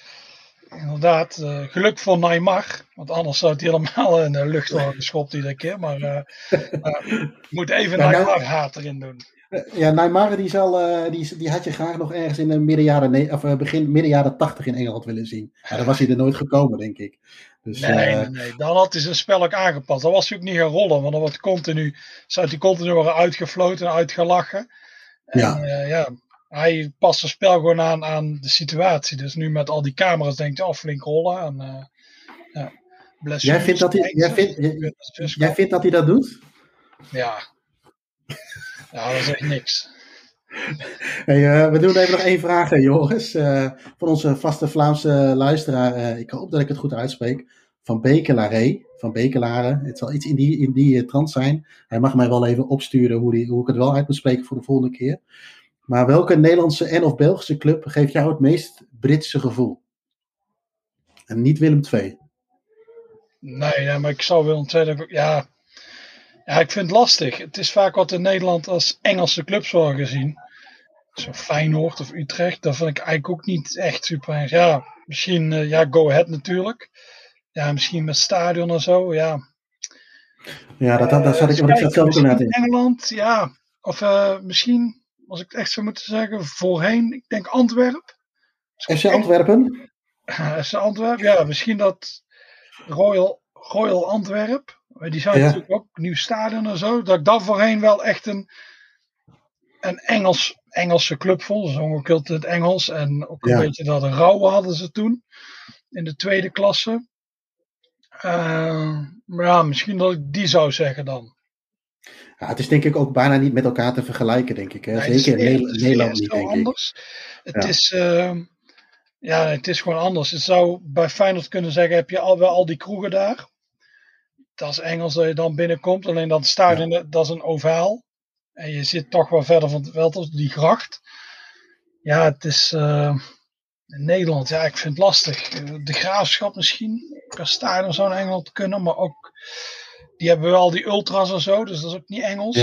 inderdaad, geluk voor Neymar, want anders zou het helemaal in de lucht worden geschopt iedere keer. Maar moet even Neymar haat erin doen. Ja, Neymar die had je graag nog ergens in de midden jaren 80 in Engeland willen zien. Maar dan was hij er nooit gekomen, denk ik. Dus, nee. Dan had hij zijn spel ook aangepast. Dan was hij ook niet gaan rollen, want dan wordt continu, zou hij continu worden uitgefloten en uitgelachen. Ja. Hij past zijn spel gewoon aan de situatie. Dus nu met al die camera's denkt hij, flink rollen. En, jij vindt dat hij dat doet? Ja. Ja, dat is echt niks. Hey, we doen even nog één vraag, hè, Joris. Van onze vaste Vlaamse luisteraar. Ik hoop dat ik het goed uitspreek. Van Bekelare. Van Bekelare. Het zal iets in die trant zijn. Hij mag mij wel even opsturen hoe ik het wel uit moet spreken voor de volgende keer. Maar welke Nederlandse en of Belgische club geeft jou het meest Britse gevoel? En niet Willem II. Nee, maar ik zou Willem II... Ja, ik vind het lastig. Het is vaak wat in Nederland als Engelse clubs worden gezien. Zo Feyenoord of Utrecht, dat vind ik eigenlijk ook niet echt super. Ja, misschien Go Ahead natuurlijk. Ja, misschien met stadion en zo, ja. Ja, dat zat ik zelf ook net in. Engeland, ja. Of misschien, als ik het echt zou moeten zeggen, voorheen, ik denk Antwerpen. FC Antwerpen? FC Antwerpen, ja. Misschien dat Royal Antwerpen. Die zijn natuurlijk ook nieuw stadion en zo. Dat ik daar voorheen wel echt een Engelse club vond. Ze zongen ook heel in het Engels. En ook een beetje dat rauwe hadden ze toen. In de tweede klasse. Maar ja, misschien dat ik die zou zeggen dan. Ja, het is denk ik ook bijna niet met elkaar te vergelijken, denk ik. Hè? Nee, zeker in Nederland niet, denk anders. Ik. Het is... het is gewoon anders. Het zou bij Feyenoord kunnen zeggen, heb je al die kroegen daar. Dat is Engels dat je dan binnenkomt. Alleen dat stadion, dat is een ovaal. En je zit toch wel verder van het veld als die gracht. Ja, het is... in Nederland, ik vind het lastig. De Graafschap misschien. Per stadion zou in Engeland kunnen. Maar ook... Die hebben wel die ultras en zo. Dus dat is ook niet Engels.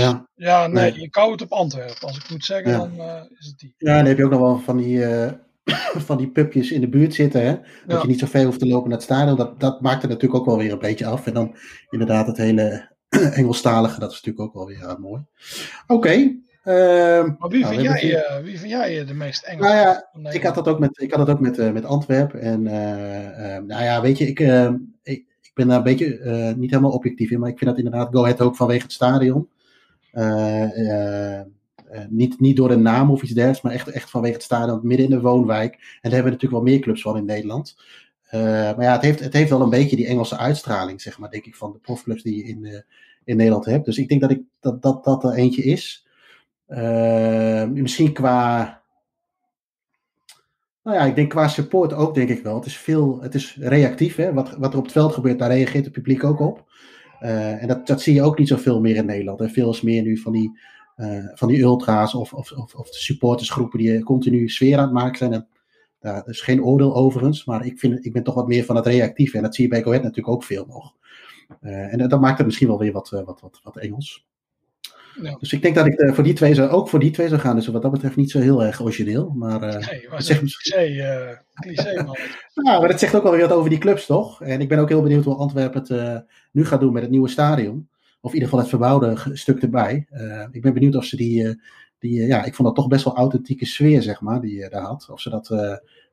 Nee. Je koudt op Antwerpen. Als ik moet zeggen, dan is het die. Ja, dan heb je ook nog wel van die... van die pubjes in de buurt zitten, hè? Dat je niet zo ver hoeft te lopen naar het stadion, dat maakt het natuurlijk ook wel weer een beetje af. En dan inderdaad het hele Engelstalige, dat is natuurlijk ook wel weer mooi. Oké. Maar wie vind jij de meest Engels? Nou ja, ik had dat ook met Antwerpen. En weet je, ik ben daar een beetje niet helemaal objectief in, maar ik vind dat inderdaad Go Ahead ook vanwege het stadion. Niet door de naam of iets dergelijks, maar echt vanwege het stadion midden in de woonwijk. En daar hebben we natuurlijk wel meer clubs van in Nederland. Maar ja, het heeft wel een beetje die Engelse uitstraling, zeg maar, denk ik, van de profclubs die je in Nederland hebt. Dus ik denk dat er eentje is. Misschien qua... Nou ja, ik denk qua support ook, denk ik wel. Het is reactief, hè. Wat er op het veld gebeurt, daar reageert het publiek ook op. En dat zie je ook niet zoveel meer in Nederland. En veel is meer nu van die ultra's of de supportersgroepen die continu sfeer aan het maken zijn. En daar is geen oordeel overigens, maar ik ben toch wat meer van het reactieve. En dat zie je bij Go Ahead natuurlijk ook veel nog. En dat maakt het misschien wel weer wat Engels. Ja. Dus ik denk dat ik voor die twee zou gaan. Dus wat dat betreft niet zo heel erg origineel. Maar, nee, maar zegt cliché man. Nou, maar dat zegt ook wel weer wat over die clubs, toch? En ik ben ook heel benieuwd hoe Antwerpen het nu gaat doen met het nieuwe stadion. Of in ieder geval het verbouwde stuk erbij. Ik ben benieuwd of ze die ik vond dat toch best wel authentieke sfeer, zeg maar, die je daar had. Of ze dat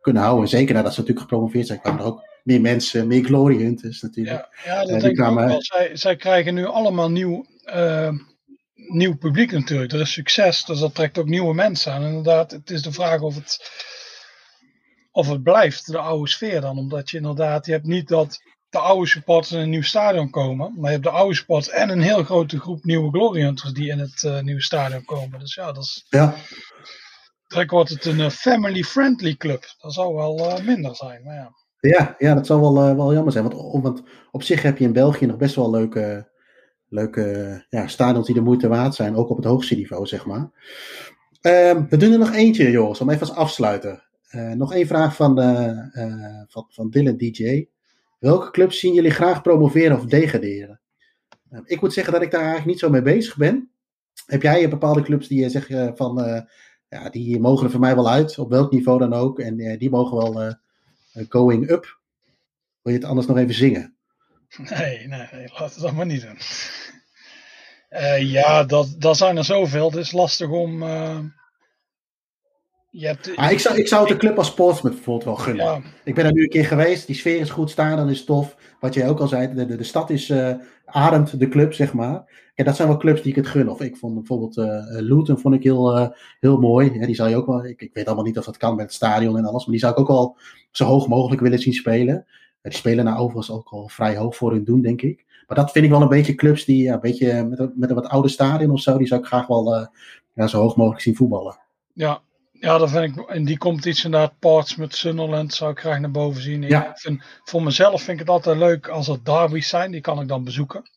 kunnen houden. Zeker nadat ze natuurlijk gepromoveerd zijn, kwamen er ook meer mensen, meer glory hunters natuurlijk. Ja, dat denk ik ook wel. Zij krijgen nu allemaal nieuw publiek natuurlijk. Er is succes, dus dat trekt ook nieuwe mensen aan. Inderdaad, het is de vraag of het blijft, de oude sfeer dan. Omdat je inderdaad, je hebt niet dat... de oude supporters in een nieuw stadion komen. Maar je hebt de oude supporters en een heel grote groep nieuwe glory hunters die in het nieuwe stadion komen. Dus ja, dat is... Ja. Direct wordt het een family-friendly club. Dat zou wel minder zijn. Maar ja. Ja, dat zou wel jammer zijn. Want op zich heb je in België nog best wel leuke stadions die de moeite waard zijn. Ook op het hoogste niveau, zeg maar. We doen er nog eentje, Joris. Om even als afsluiter. Nog één vraag van Dylan DJ. Welke clubs zien jullie graag promoveren of degraderen? Ik moet zeggen dat ik daar eigenlijk niet zo mee bezig ben. Heb jij bepaalde clubs die je zegt die mogen er voor mij wel uit, op welk niveau dan ook, en die mogen wel Going Up. Wil je het anders nog even zingen? Nee, laat het allemaal niet doen. Ja, dat zijn er zoveel. Het is lastig om... Ik zou het een club als Portsmouth bijvoorbeeld wel gunnen. Ja. Ik ben er nu een keer geweest. Die sfeer is goed, staan, dan is het tof. Wat jij ook al zei, de stad is ademt de club, zeg maar. En dat zijn wel clubs die ik het gun. Of ik vond bijvoorbeeld Luton vond ik heel mooi. Ja, die zou je ook wel. Ik weet allemaal niet of dat kan met het stadion en alles. Maar die zou ik ook al zo hoog mogelijk willen zien spelen. Die spelen nou overigens ook al vrij hoog voor hun doen, denk ik. Maar dat vind ik wel een beetje clubs die een beetje met een wat ouder stadion of zo. Die zou ik graag wel zo hoog mogelijk zien voetballen. Ja. Ja, dat vind ik. En die komt iets inderdaad. Portsmouth, Sunderland zou ik graag naar boven zien. Ja. Voor mezelf vind ik het altijd leuk als er derbies zijn. Die kan ik dan bezoeken.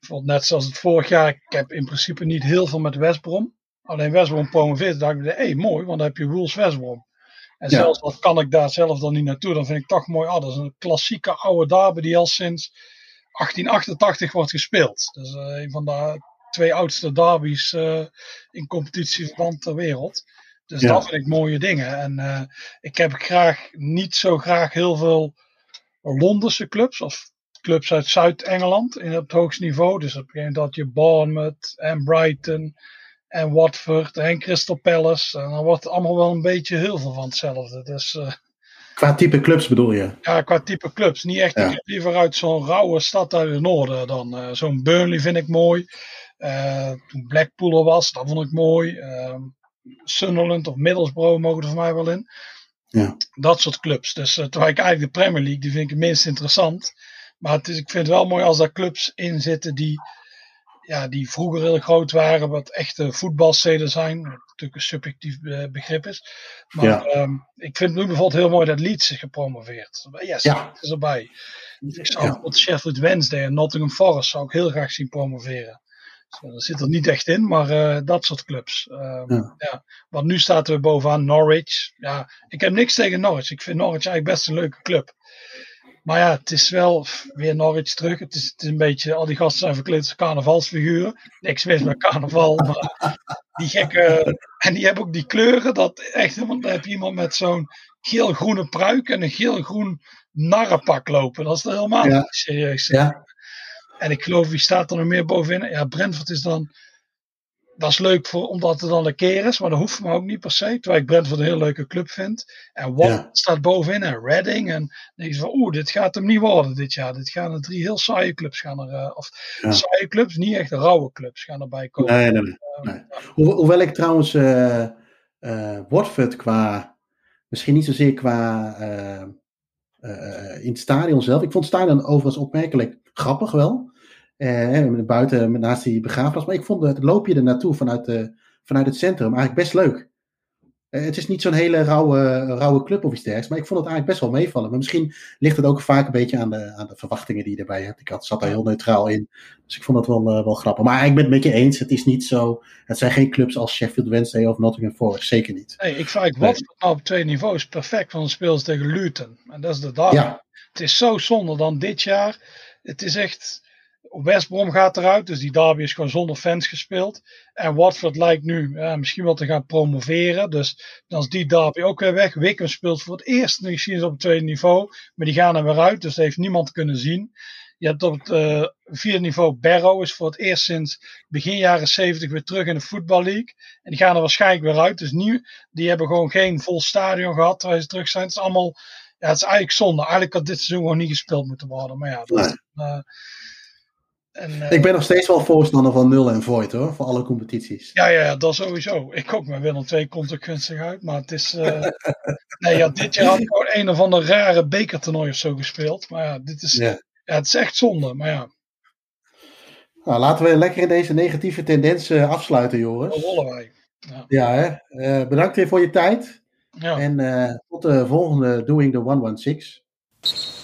Bijvoorbeeld net zoals het vorig jaar. Ik heb in principe niet heel veel met West Brom. Alleen West Brom promoveert. Dacht ik, mooi, want dan heb je Rules West Brom. En zelfs dat kan ik daar zelf dan niet naartoe. Dan vind ik toch mooi. Dat is een klassieke oude derby die al sinds 1888 wordt gespeeld. Dus een van de twee oudste derbies in competitieverband ter wereld. Dus dat vind ik mooie dingen. En ik heb niet zo graag heel veel Londense clubs. Of clubs uit Zuid-Engeland. In het hoogste niveau. Dus op een gegeven moment had je Bournemouth en Brighton. En Watford en Crystal Palace. En dan wordt allemaal wel een beetje heel veel van hetzelfde. Dus, qua type clubs bedoel je? Ja, qua type clubs. Niet echt liever uit zo'n rauwe stad uit het noorden dan. Zo'n Burnley vind ik mooi. Toen Blackpool er was, dat vond ik mooi. Sunderland of Middlesbrough mogen er voor mij wel in. Ja. Dat soort clubs. Dus terwijl ik eigenlijk de Premier League, die vind ik het minst interessant. Maar ik vind het wel mooi als daar clubs in zitten die vroeger heel groot waren, wat echte voetbalsteden zijn. Wat natuurlijk een subjectief begrip is. Maar ik vind het nu bijvoorbeeld heel mooi dat Leeds is gepromoveerd. Yes, is erbij. Ik zou bijvoorbeeld Sheffield Wednesday en Nottingham Forest zou ik heel graag zien promoveren. Dat zit er niet echt in, maar dat soort clubs. Want nu staat er bovenaan Norwich. Ja, ik heb niks tegen Norwich. Ik vind Norwich eigenlijk best een leuke club. Maar ja, het is wel weer Norwich terug. Het is een beetje, al die gasten zijn verkleed als carnavalsfiguren. Niks mis met carnaval, maar die gekke... En die hebben ook die kleuren, dat echt... Want dan heb je iemand met zo'n geel-groene pruik en een geel-groen narrenpak lopen. Dat is er helemaal niet serieus. Ja. En ik geloof, wie staat er nog meer bovenin? Ja, Brentford is dan... Dat is leuk omdat het dan een keer is. Maar dat hoeft me ook niet per se. Terwijl ik Brentford een heel leuke club vind. En Watford staat bovenin. En Reading. En dan denk je van, dit gaat hem niet worden dit jaar. Dit gaan er drie heel saaie clubs gaan er... saaie clubs, niet echt rauwe clubs gaan erbij komen. Nee. Hoewel ik trouwens Watford qua... Misschien niet zozeer qua... in het stadion zelf. Ik vond het stadion overigens opmerkelijk grappig wel. Buiten naast die begraafplaats. Maar ik vond het loopje er naartoe vanuit het centrum eigenlijk best leuk. Het is niet zo'n hele rauwe club of iets dergelijks. Maar ik vond het eigenlijk best wel meevallen. Maar misschien ligt het ook vaak een beetje aan de verwachtingen die je erbij hebt. Ik zat daar heel neutraal in. Dus ik vond dat wel grappig. Maar ik ben het met je eens. Het is niet zo. Het zijn geen clubs als Sheffield Wednesday of Nottingham Forest. Zeker niet. Nee, ik vraag Watford nou op twee niveaus. Perfect van de speels tegen Luton. En dat is de dag. Ja. Het is zo zonde dan dit jaar. Het is echt... West Brom gaat eruit, dus die derby is gewoon zonder fans gespeeld. En Watford lijkt nu misschien wel te gaan promoveren. Dus dan is die derby ook weer weg. Wigan speelt voor het eerst misschien op het tweede niveau. Maar die gaan er weer uit, dus dat heeft niemand kunnen zien. Je hebt op het vierde niveau Barrow is voor het eerst sinds begin jaren 70 weer terug in de Football League. En die gaan er waarschijnlijk weer uit. Dus nu, die hebben gewoon geen vol stadion gehad terwijl ze terug zijn. Het is allemaal, het is eigenlijk zonde. Eigenlijk had dit seizoen gewoon niet gespeeld moeten worden. Maar ja, dat is... ik ben nog steeds wel voorstander van nul en void hoor, voor alle competities. Ja, dat sowieso. Ik ook, maar Willem II komt er gunstig uit. Maar het is... dit jaar had ik gewoon een of ander rare bekertoernooi of zo gespeeld. Maar dit is... Ja, het is echt zonde, maar ja. Nou, laten we lekker in deze negatieve tendens afsluiten, Joris. Dat rollen wij. Ja hè? Bedankt weer voor je tijd. Ja. En tot de volgende Doing the 116.